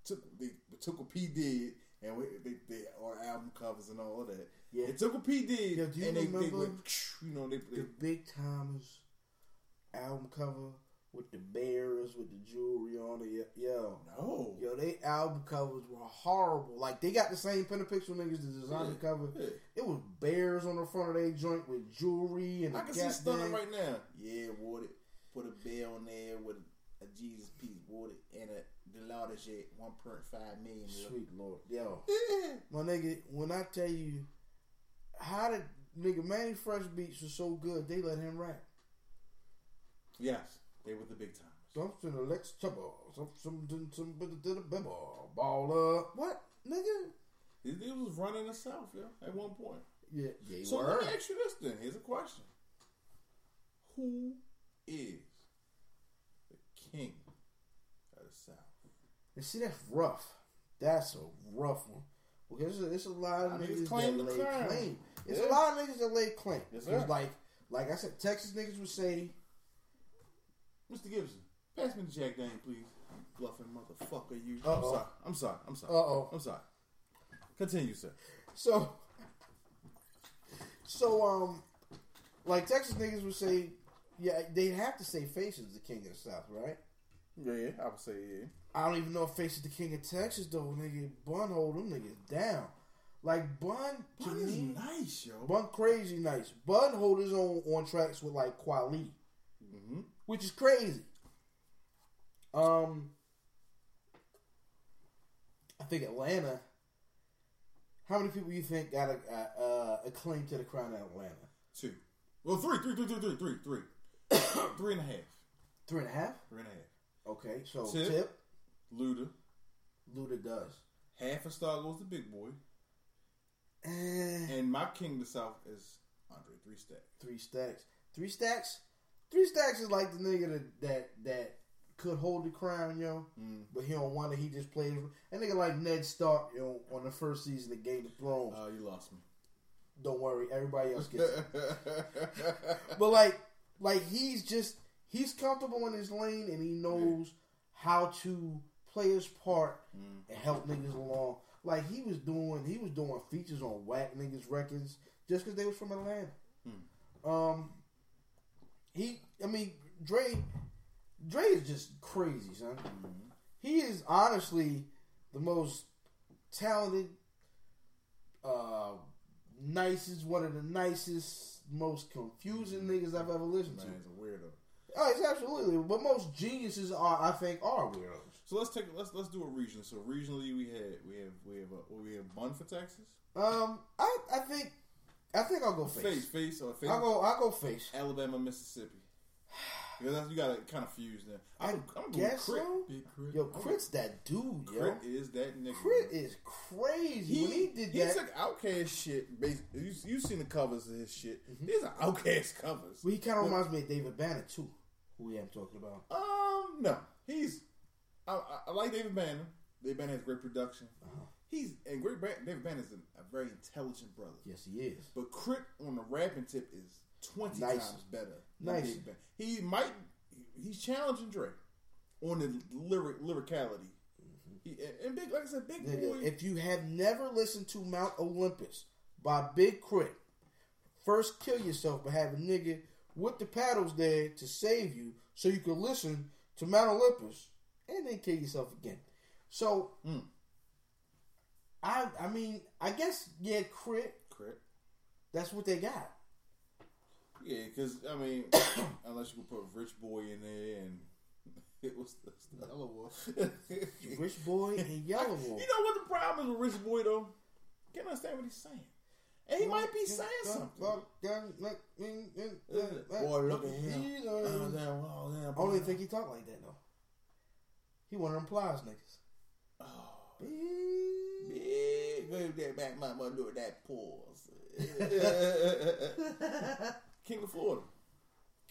took they took what P did. And we, they, they, our album covers and all of that. Yeah, it took a P D. Yeah, do you and remember? They, they went, you know, they, they, the Big Timers album cover with the bears with the jewelry on it. Yo, no, yo, they album covers were horrible. Like they got the same Pen and Pixel niggas that designed the yeah. cover. Yeah. It was bears on the front of their joint with jewelry and. I can see stunning right now. Yeah, wore it. Put a bear on there with a Jesus piece, wore it and a. The loudest shit, one point five million. Sweet Lord. Yo. Yeah. My nigga, when I tell you, how did, nigga, Manny Fresh Beats was so good, they let him rap. Yes, they were the Big Timers. Something to Lex Chubba. Something to the Bimbo. Ball up. What, nigga? He was running the South, yo, at one point. Yeah. They so were. Let me ask you this then. Here's a question. Who is the king of the South? And see, that's rough. That's a rough one. Because it's a, it's a lot of I niggas claim that lay claim. claim. It's yeah. a lot of niggas that lay claim. Yes, it's like, like I said, Texas niggas would say, Mister Gibson, pass me the Jack Daniel, please. Bluffing motherfucker, you. Uh-oh. I'm sorry. I'm sorry. I'm sorry. Uh-oh. I'm sorry. Continue, sir. So, so, um, like Texas niggas would say, yeah, they'd have to say Face is the king of the South, right? Yeah, I would say, yeah. I don't even know if Face is the king of Texas, though, nigga. Bun hold them niggas down. Like, Bun... Bun is me, nice, yo. Bun crazy nice. Bun hold his own on tracks with, like, K R I T Mm-hmm. Which is crazy. Um... I think Atlanta... How many people you think got a, a, a claim to the crown in Atlanta? Two. Well, three, three, three, three, three, three, three. Three and a half. Three and a half? Three and a half. Okay, so Tip... tip Luda. Luda does. Half a star goes to Big Boy. Uh, and my king of the South is Andre Three Stacks. Three Stacks. Three Stacks? Three Stacks is like the nigga that that, that could hold the crown, yo. Mm. But he don't want it. He just plays. That nigga like Ned Stark, yo, on the first season of Game of Thrones. Oh, uh, you lost me. Don't worry. Everybody else gets it. But like, like he's just, he's comfortable in his lane and he knows yeah. how to play his part mm. and help niggas along. Like he was doing, he was doing features on whack niggas records just because they was from Atlanta. Mm. Um, he, I mean, Dre, Dre is just crazy, son. Mm-hmm. He is honestly the most talented, uh, nicest, one of the nicest, most confusing mm-hmm. niggas I've ever listened Man, to. He's a weirdo. Oh, it's absolutely. But most geniuses are, I think, are weirdos. So let's take let's let's do a region. So regionally, we had we have we have a, we have Bun for Texas. Um, I I think I think I'll go face face face or face. I go I go face Alabama, Mississippi. Because that's, you got it kind of fused there. I, I I'm guess K R I T. So. Big K R I T. Yo, K R I T's that dude. K R I T is that nigga. K R I T is crazy. He, when he did he that. He took Outkast shit. Based, you you seen the covers of his shit? Mm-hmm. These are Outkast covers. Well, he kind of reminds me of David Banner too. Who am I talking about? Um, no, he's. I, I, I like David Banner. David Banner has great production. Uh-huh. He's and great. David Banner is a, a very intelligent brother. Yes, he is. But K R I T on the rapping tip is twenty nice. times better. Nice. He might. He's challenging Dre on the lyric lyricality. Mm-hmm. He, and big, like I said, Big Boy. If you have never listened to Mount Olympus by Big K R I T, first kill yourself by having nigga with the paddles there to save you so you can listen to Mount Olympus and then kill yourself again. So, mm. I I mean, I guess, yeah, K R I T. K R I T. That's what they got. Yeah, because, I mean, unless you can put Rich Boy in there and it was the Yellow Wolf. Rich Boy and Yellow Wolf. You know what the problem is with Rich Boy, though? Can't understand what he's saying. And he well, might be saying well, something. Well, like, uh, boy, look at him. Oh, damn, oh, damn, boy. I don't even think he talked like that, though. He one of them plies niggas. Oh, big, big. Go that back, my mother do it that pause. King of Florida.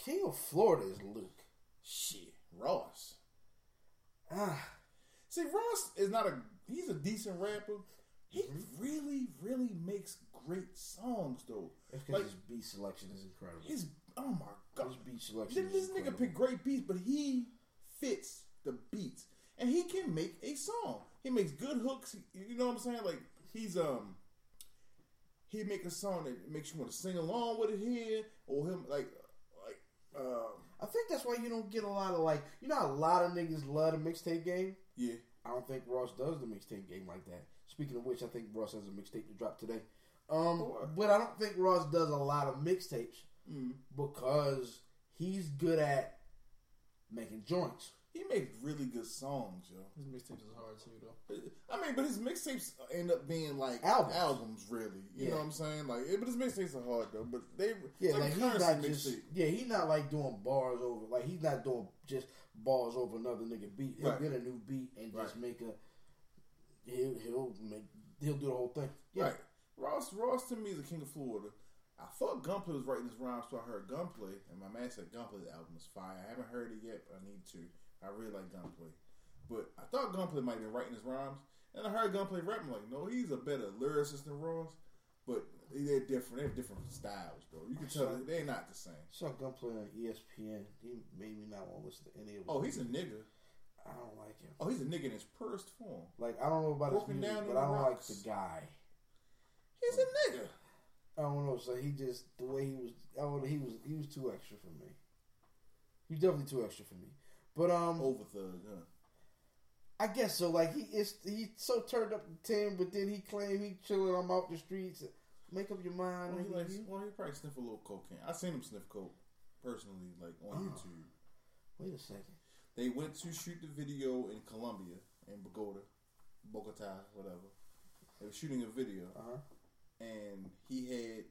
King of Florida is Luke. Shit, Ross. Ah, see, Ross is not a. He's a decent rapper. He mm-hmm. really, really makes great songs though. It's because like, his beat selection is incredible. His oh my god, his beat selection. This, is this nigga pick great beats, but he fits the beats, and he can make a song. He makes good hooks. You know what I'm saying? Like he's um, he make a song that makes you want to sing along with it here, or him like like um. I think that's why you don't get a lot of like you know how a lot of niggas love the mixtape game. Yeah, I don't think Ross does the mixtape game like that. Speaking of which, I think Ross has a mixtape to drop today. Um, sure. But I don't think Ross does a lot of mixtapes mm. because he's good at making joints. He makes really good songs, yo. His mixtapes is hard too, though. I mean, but his mixtapes end up being like albums, albums really. You yeah. know what I'm saying? Like, but his mixtapes are hard though. But they, yeah, like, like he's not just, yeah, he's not like doing bars over, like he's not doing just bars over another nigga beat. He'll right. get a new beat and right. just make a. He'll he'll make he'll do the whole thing. Yeah. Right. Ross Ross to me is the king of Florida. I thought Gunplay was writing this rhyme, so I heard Gunplay, and my man said Gunplay's album is fire. I haven't heard it yet, but I need to. I really like Gunplay. But I thought Gunplay might be writing his rhymes. And I heard Gunplay rap. I'm like, no, he's a better lyricist than Ross. But they're different. They have different styles, bro. You can I tell saw, they're not the same. I saw Gunplay on E S P N. He made me not want to listen to any of his Oh, he's music. A nigga. I don't like him. Oh, he's a nigga in his purest form. Like, I don't know about Walking his music, but I don't rocks. Like the guy. He's a nigga. I don't know. So he just, the way he was, I don't know, he was, he was too extra for me. He was definitely too extra for me. But um, over thug, huh? I guess so. Like he is, he's so turned up to ten, but then he claimed he chilling. I'm out the streets. Make up your mind. Well, he, likes, well, he probably sniff a little cocaine. I seen him sniff coke personally, like on oh. YouTube. Wait a second. They went to shoot the video in Colombia, in Bogota, Bogota, whatever. They were shooting a video, uh-huh. and he had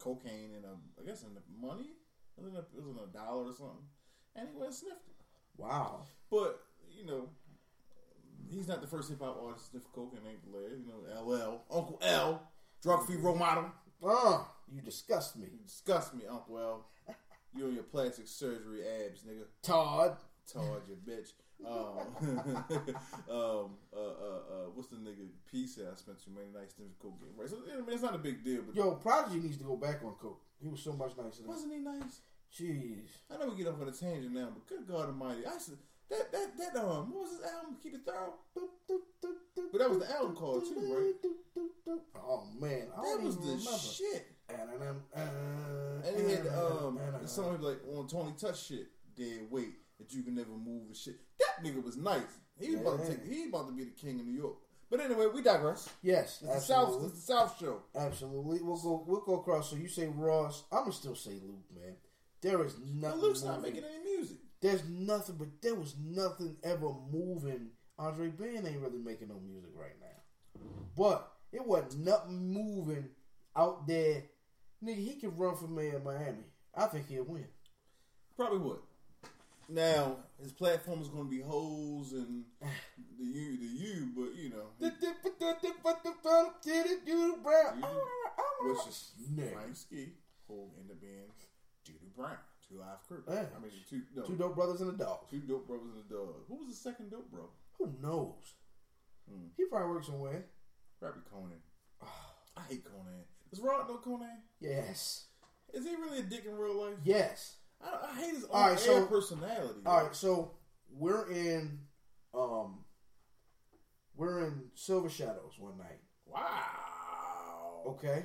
cocaine in a, I guess in the money. It was in a, it was in a dollar or something, and he went and sniffed it. Wow. But, you know, he's not the first hip hop artist to sniff coke and ain't glad. You know, L L, Uncle L, drug free role model. Oh, you disgust me. You disgust me, Uncle L. You and your plastic surgery abs, nigga. Todd. Todd, your bitch. Um, um, uh, uh, uh, what's the nigga? P said I spent too many nights sniffing coke. Right? So, I mean, it's not a big deal. But yo, Prodigy needs to go back on coke. He was so much nicer. Wasn't he nice? Jeez, I know we get off on a tangent now, but good God Almighty, I said that that that um, what was his album? Keep It Thorough. But that was the album called too, right? Oh man, I that was the remember. Shit. And he had um, the song like on Tony Touch shit, dead weight that you can never move and shit. That nigga was nice. He was yeah. about to take, he about to be the king of New York. But anyway, we digress. Yes, it's absolutely. The South. It's the South show. Absolutely, we'll go we'll go across. So you say Ross, I'm gonna still say Luke, man. There is nothing. Luke's not making any music. There's nothing, but there was nothing ever moving. Andre Banner ain't really making no music right now. But it wasn't nothing moving out there. Nigga, he could run for mayor of Miami. I think he'll win. Probably would. Now, his platform is going to be hoes and the you, the you, but you know. Which is Mike Ski, who end up being. Judy Brown, Two Live Crew. Yeah. I mean, two, no, two dope brothers and a dog. Two dope brothers and a dog. Who was the second dope bro? Who knows? Hmm. He probably works somewhere. Probably Conan. Oh, I hate Conan. Does Rod know Conan? Yes. Is he really a dick in real life? Yes. I, I hate his all right, so, personality. All right, so we're in, um, we're in Silver Shadows one night. Wow. Okay.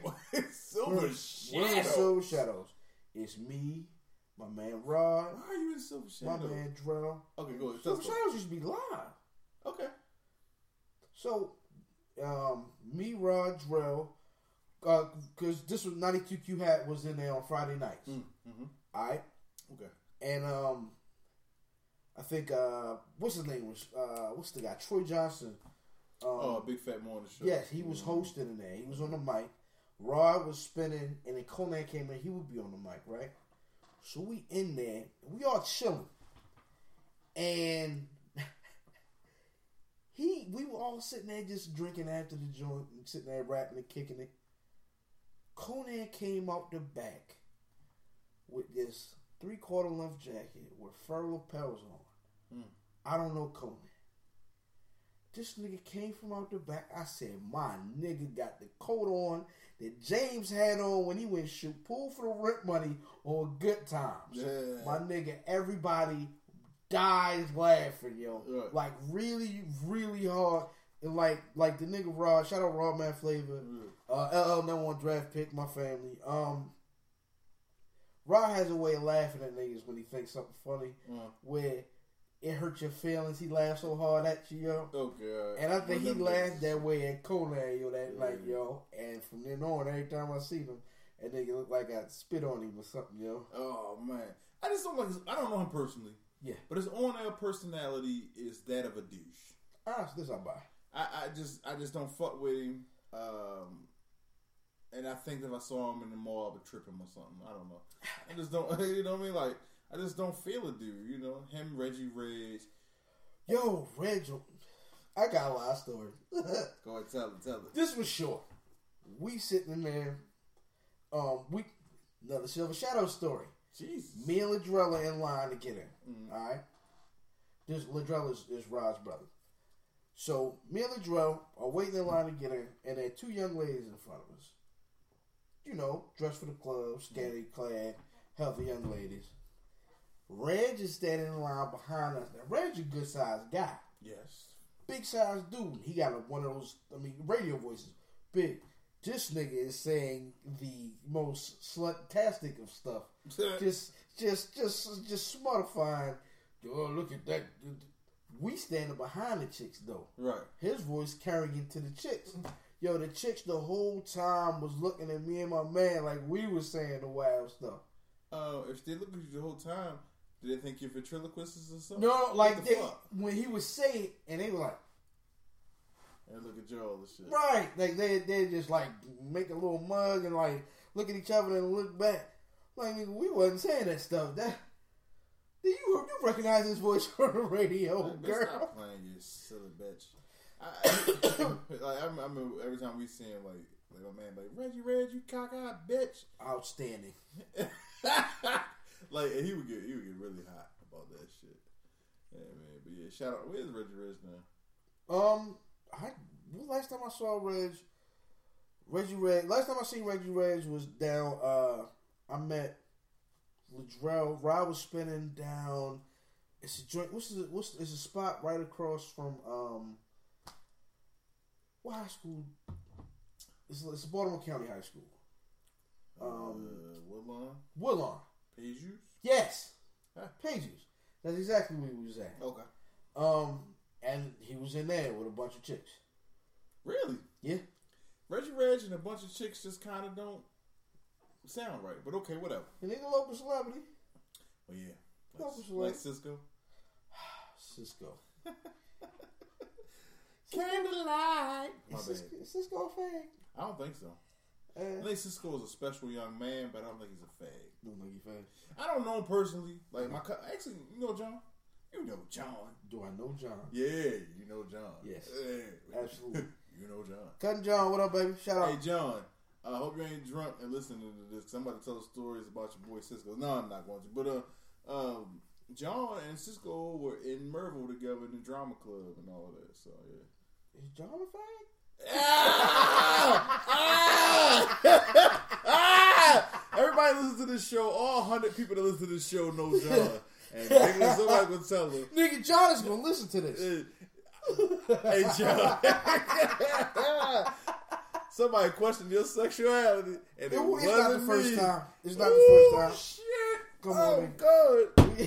Silver Shadows. We're in Silver Shadows. It's me, my man Rod. Why are you in Silver Shadows? My man Drell. Okay, go ahead. Silver Shadows used to be live. Okay. So, um, me, Rod, Drell, because uh, this was ninety-two Q Hat was in there on Friday nights. Mm-hmm. All right? Okay. And um, I think, uh, what's his name? Was uh, What's the guy? Troy Johnson. Um, oh, Big Fat Morning Show. Yes, he was mm-hmm. hosting in there. He was on the mic. Rod was spinning, and then Conan came in. He would be on the mic, right? So we in there, we all chilling, and He, we were all sitting there just drinking after the joint, sitting there rapping and kicking it. Conan came out the back with this three-quarter length jacket with fur lapels on. Mm. I don't know Conan. This nigga came from out the back. I said, my nigga got the coat on that James had on when he went shoot pool for the rent money on Good Times. Yeah. My nigga, everybody dies laughing, yo. Yeah. Like, really, really hard. And like, like the nigga Rod, shout out Rod Man Flavor, yeah. uh, L L number one draft pick, my family. Um, Rod has a way of laughing at niggas when he thinks something funny, yeah. where it hurts your feelings. He laughs so hard at you, yo. Okay. And I think he laughed that way at Conan, yo, that yeah. night, yo. And from then on, every time I see him, that nigga look like I spit on him or something, yo. Oh, man. I just don't like this. I don't know him personally. Yeah. But his on-air personality is that of a douche. Ah, this I buy. I, I just I just don't fuck with him, um, and I think if I saw him in the mall, I would trip him or something. I don't know. I just don't. You know what I mean? Like I just don't feel a dude. You know him, Reggie Reg. Yo, Reg, I got a lot of stories. Go ahead, tell it, tell it. This was short. We sitting in there. Um, we another Silver Shadow story. Jeez. Me and Ladrella in line to get in. Mm-hmm. All right. This Ladrella is, is Rod's brother. So, me and Ladrell are waiting in line to get in, and there are two young ladies in front of us. You know, dressed for the club, scantily clad, healthy young ladies. Reg is standing in line behind us. Now, Reg's a good-sized guy. Yes. Big-sized dude. He got one of those, I mean, radio voices. Big. This nigga is saying the most slut-tastic of stuff. just, just, just, just smuttifying. Oh, look at that. We standing behind the chicks, though. Right. His voice carrying it to the chicks. Yo, the chicks the whole time was looking at me and my man like we was saying the wild stuff. Oh, uh, if they look at you the whole time, did they think you're ventriloquists or something? No, like the they, when he was saying it, and they were like... And look at you all this shit. Right. Like, they they just, like, make a little mug and, like, look at each other and look back. Like, we wasn't saying that stuff. That... Do you, you recognize his voice from the radio, like, girl? Stop playing, you silly bitch. I, I, like, I remember every time we see him, like, like my man, like, Reggie Reg, you cockeyed bitch. Outstanding. Like, and he would get he would get really hot about that shit. Yeah, man. But yeah, shout out. Where's Reggie Reg now? Um, I last time I saw Reg, Reggie Reg. Last time I seen Reggie Reg was down. Uh, I met. Ladrell, Rod was spinning down. It's a joint. What's the, what's the, it's a spot right across from um, what high school? It's it's Baltimore County High School. Um, uh, Woodlawn. Woodlawn. Pagers. Yes. Huh? Pagers. That's exactly where he was at. Okay. Um, and he was in there with a bunch of chicks. Really? Yeah. Reggie Reg and a bunch of chicks just kind of don't sound right, but okay, whatever. And he's a local celebrity. Well, yeah. Like, local celebrity. Like Cisco. Cisco. Candlelight. Is Cisco, is Cisco a fag? I don't think so. Uh, I think Cisco is a special young man, but I don't think he's a fag. You don't think he's fag? I don't know him personally. Like, my co- actually, you know John? You know John. Do I know John? Yeah, you know John. Yes. Yeah. Absolutely. You know John. Cousin John, what up, baby? Shout out. Hey, John. I uh, hope you ain't drunk and listening to this. I'm about to tell stories about your boy Cisco. No, I'm not going to. But uh, um, John and Cisco were in Merville together in the drama club and all of that. So yeah, is John a fag? Ah! Ah! Ah! Everybody listens to this show. All hundred people that listen to this show know John. And nigga, somebody gonna tell him. Nigga, John is gonna listen to this. Hey, John. Somebody questioned your sexuality, and it, it wasn't not the first me. time. It's not Ooh, the first time. Shit. Come on, oh, God. I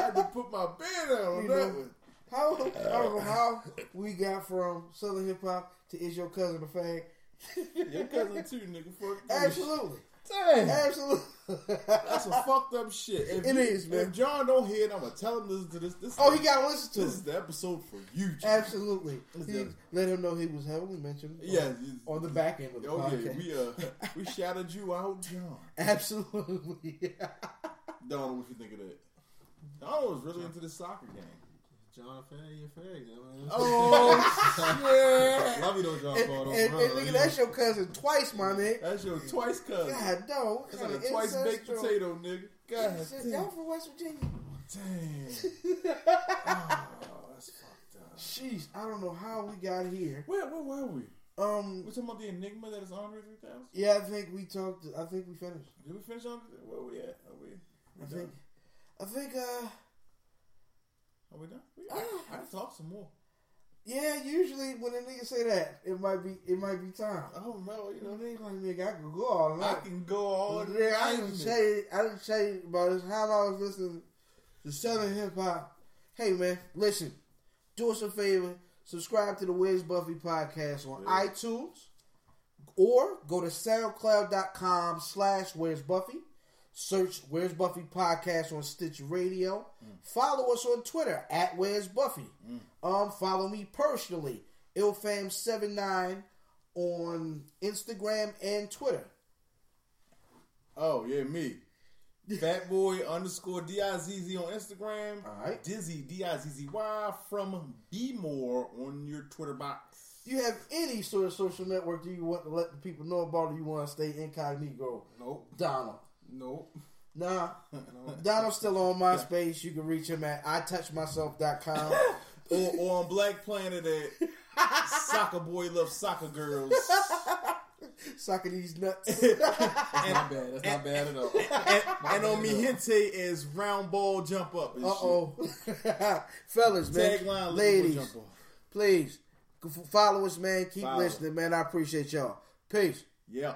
had to put my bed out on you that know, one. How, I don't know how we got from Southern Hip Hop to Is Your Cousin a Fag? Your cousin too, nigga. Fuck Absolutely. Damn. Absolutely. That's some fucked up shit. If it you, is, man. If John don't hear it, I'm going to tell him to listen to this. this oh, he got to listen to it. This is the episode for you, John. Absolutely. He, let him know he was heavily mentioned yeah, on, on the back end of the okay, podcast. We, uh, we shouted you out, John. Absolutely. Don, what you think of that? Don was really into the soccer game. John Fay, you're fag. Oh, shit. Love you though, John Paul. And, and, and nigga, that's your cousin twice, my nigga. That's your twice cousin. God, no. That's like a twice baked potato, nigga. God. Y'all from West Virginia. Damn. Oh, that's fucked up. Jeez, I don't know how we got here. Where, where were we? Um, we talking about the enigma that is Andre three thousand? Yeah, I think we talked. I think we finished. Did we finish Andre? Where we at? Are we? I done? think. I think. Uh, Are we done? We, I, I, I talk some more. Yeah, usually when a nigga say that, it might be it might be time. Oh no, you know they like nigga. I can go all night. I can go all night. I didn't tell you. I didn't tell you about this. How I was listening to Southern hip hop. Hey man, listen. Do us a favor. Subscribe to the Where's Buffy Podcast on yeah. iTunes, or go to SoundCloud.com slash Where's Buffy. Search Where's Buffy Podcast on Stitch Radio. Mm. Follow us on Twitter at Where's Buffy. Mm. Um, follow me personally, I L F A M seven nine on Instagram and Twitter. Oh yeah, me. Fat boy underscore D I Z Z on Instagram. All right. Dizzy D I Z Z Y from B More on your Twitter box. Do you have any sort of social network that you want to let the people know about, or you want to stay incognito? Nope. Donald. Nope. Nah. Nope. Donald's still on MySpace. You can reach him at I touch myself dot com. or, or on Black Planet at Soccer Boy Loves Soccer Girls. Sucking these nuts. and, not bad. That's not bad at all. And, and on Mi Gente is round ball jump up. Uh oh, fellas, man, tagline, ladies, please follow us, man. Keep follow. listening, man. I appreciate y'all. Peace. Yeah.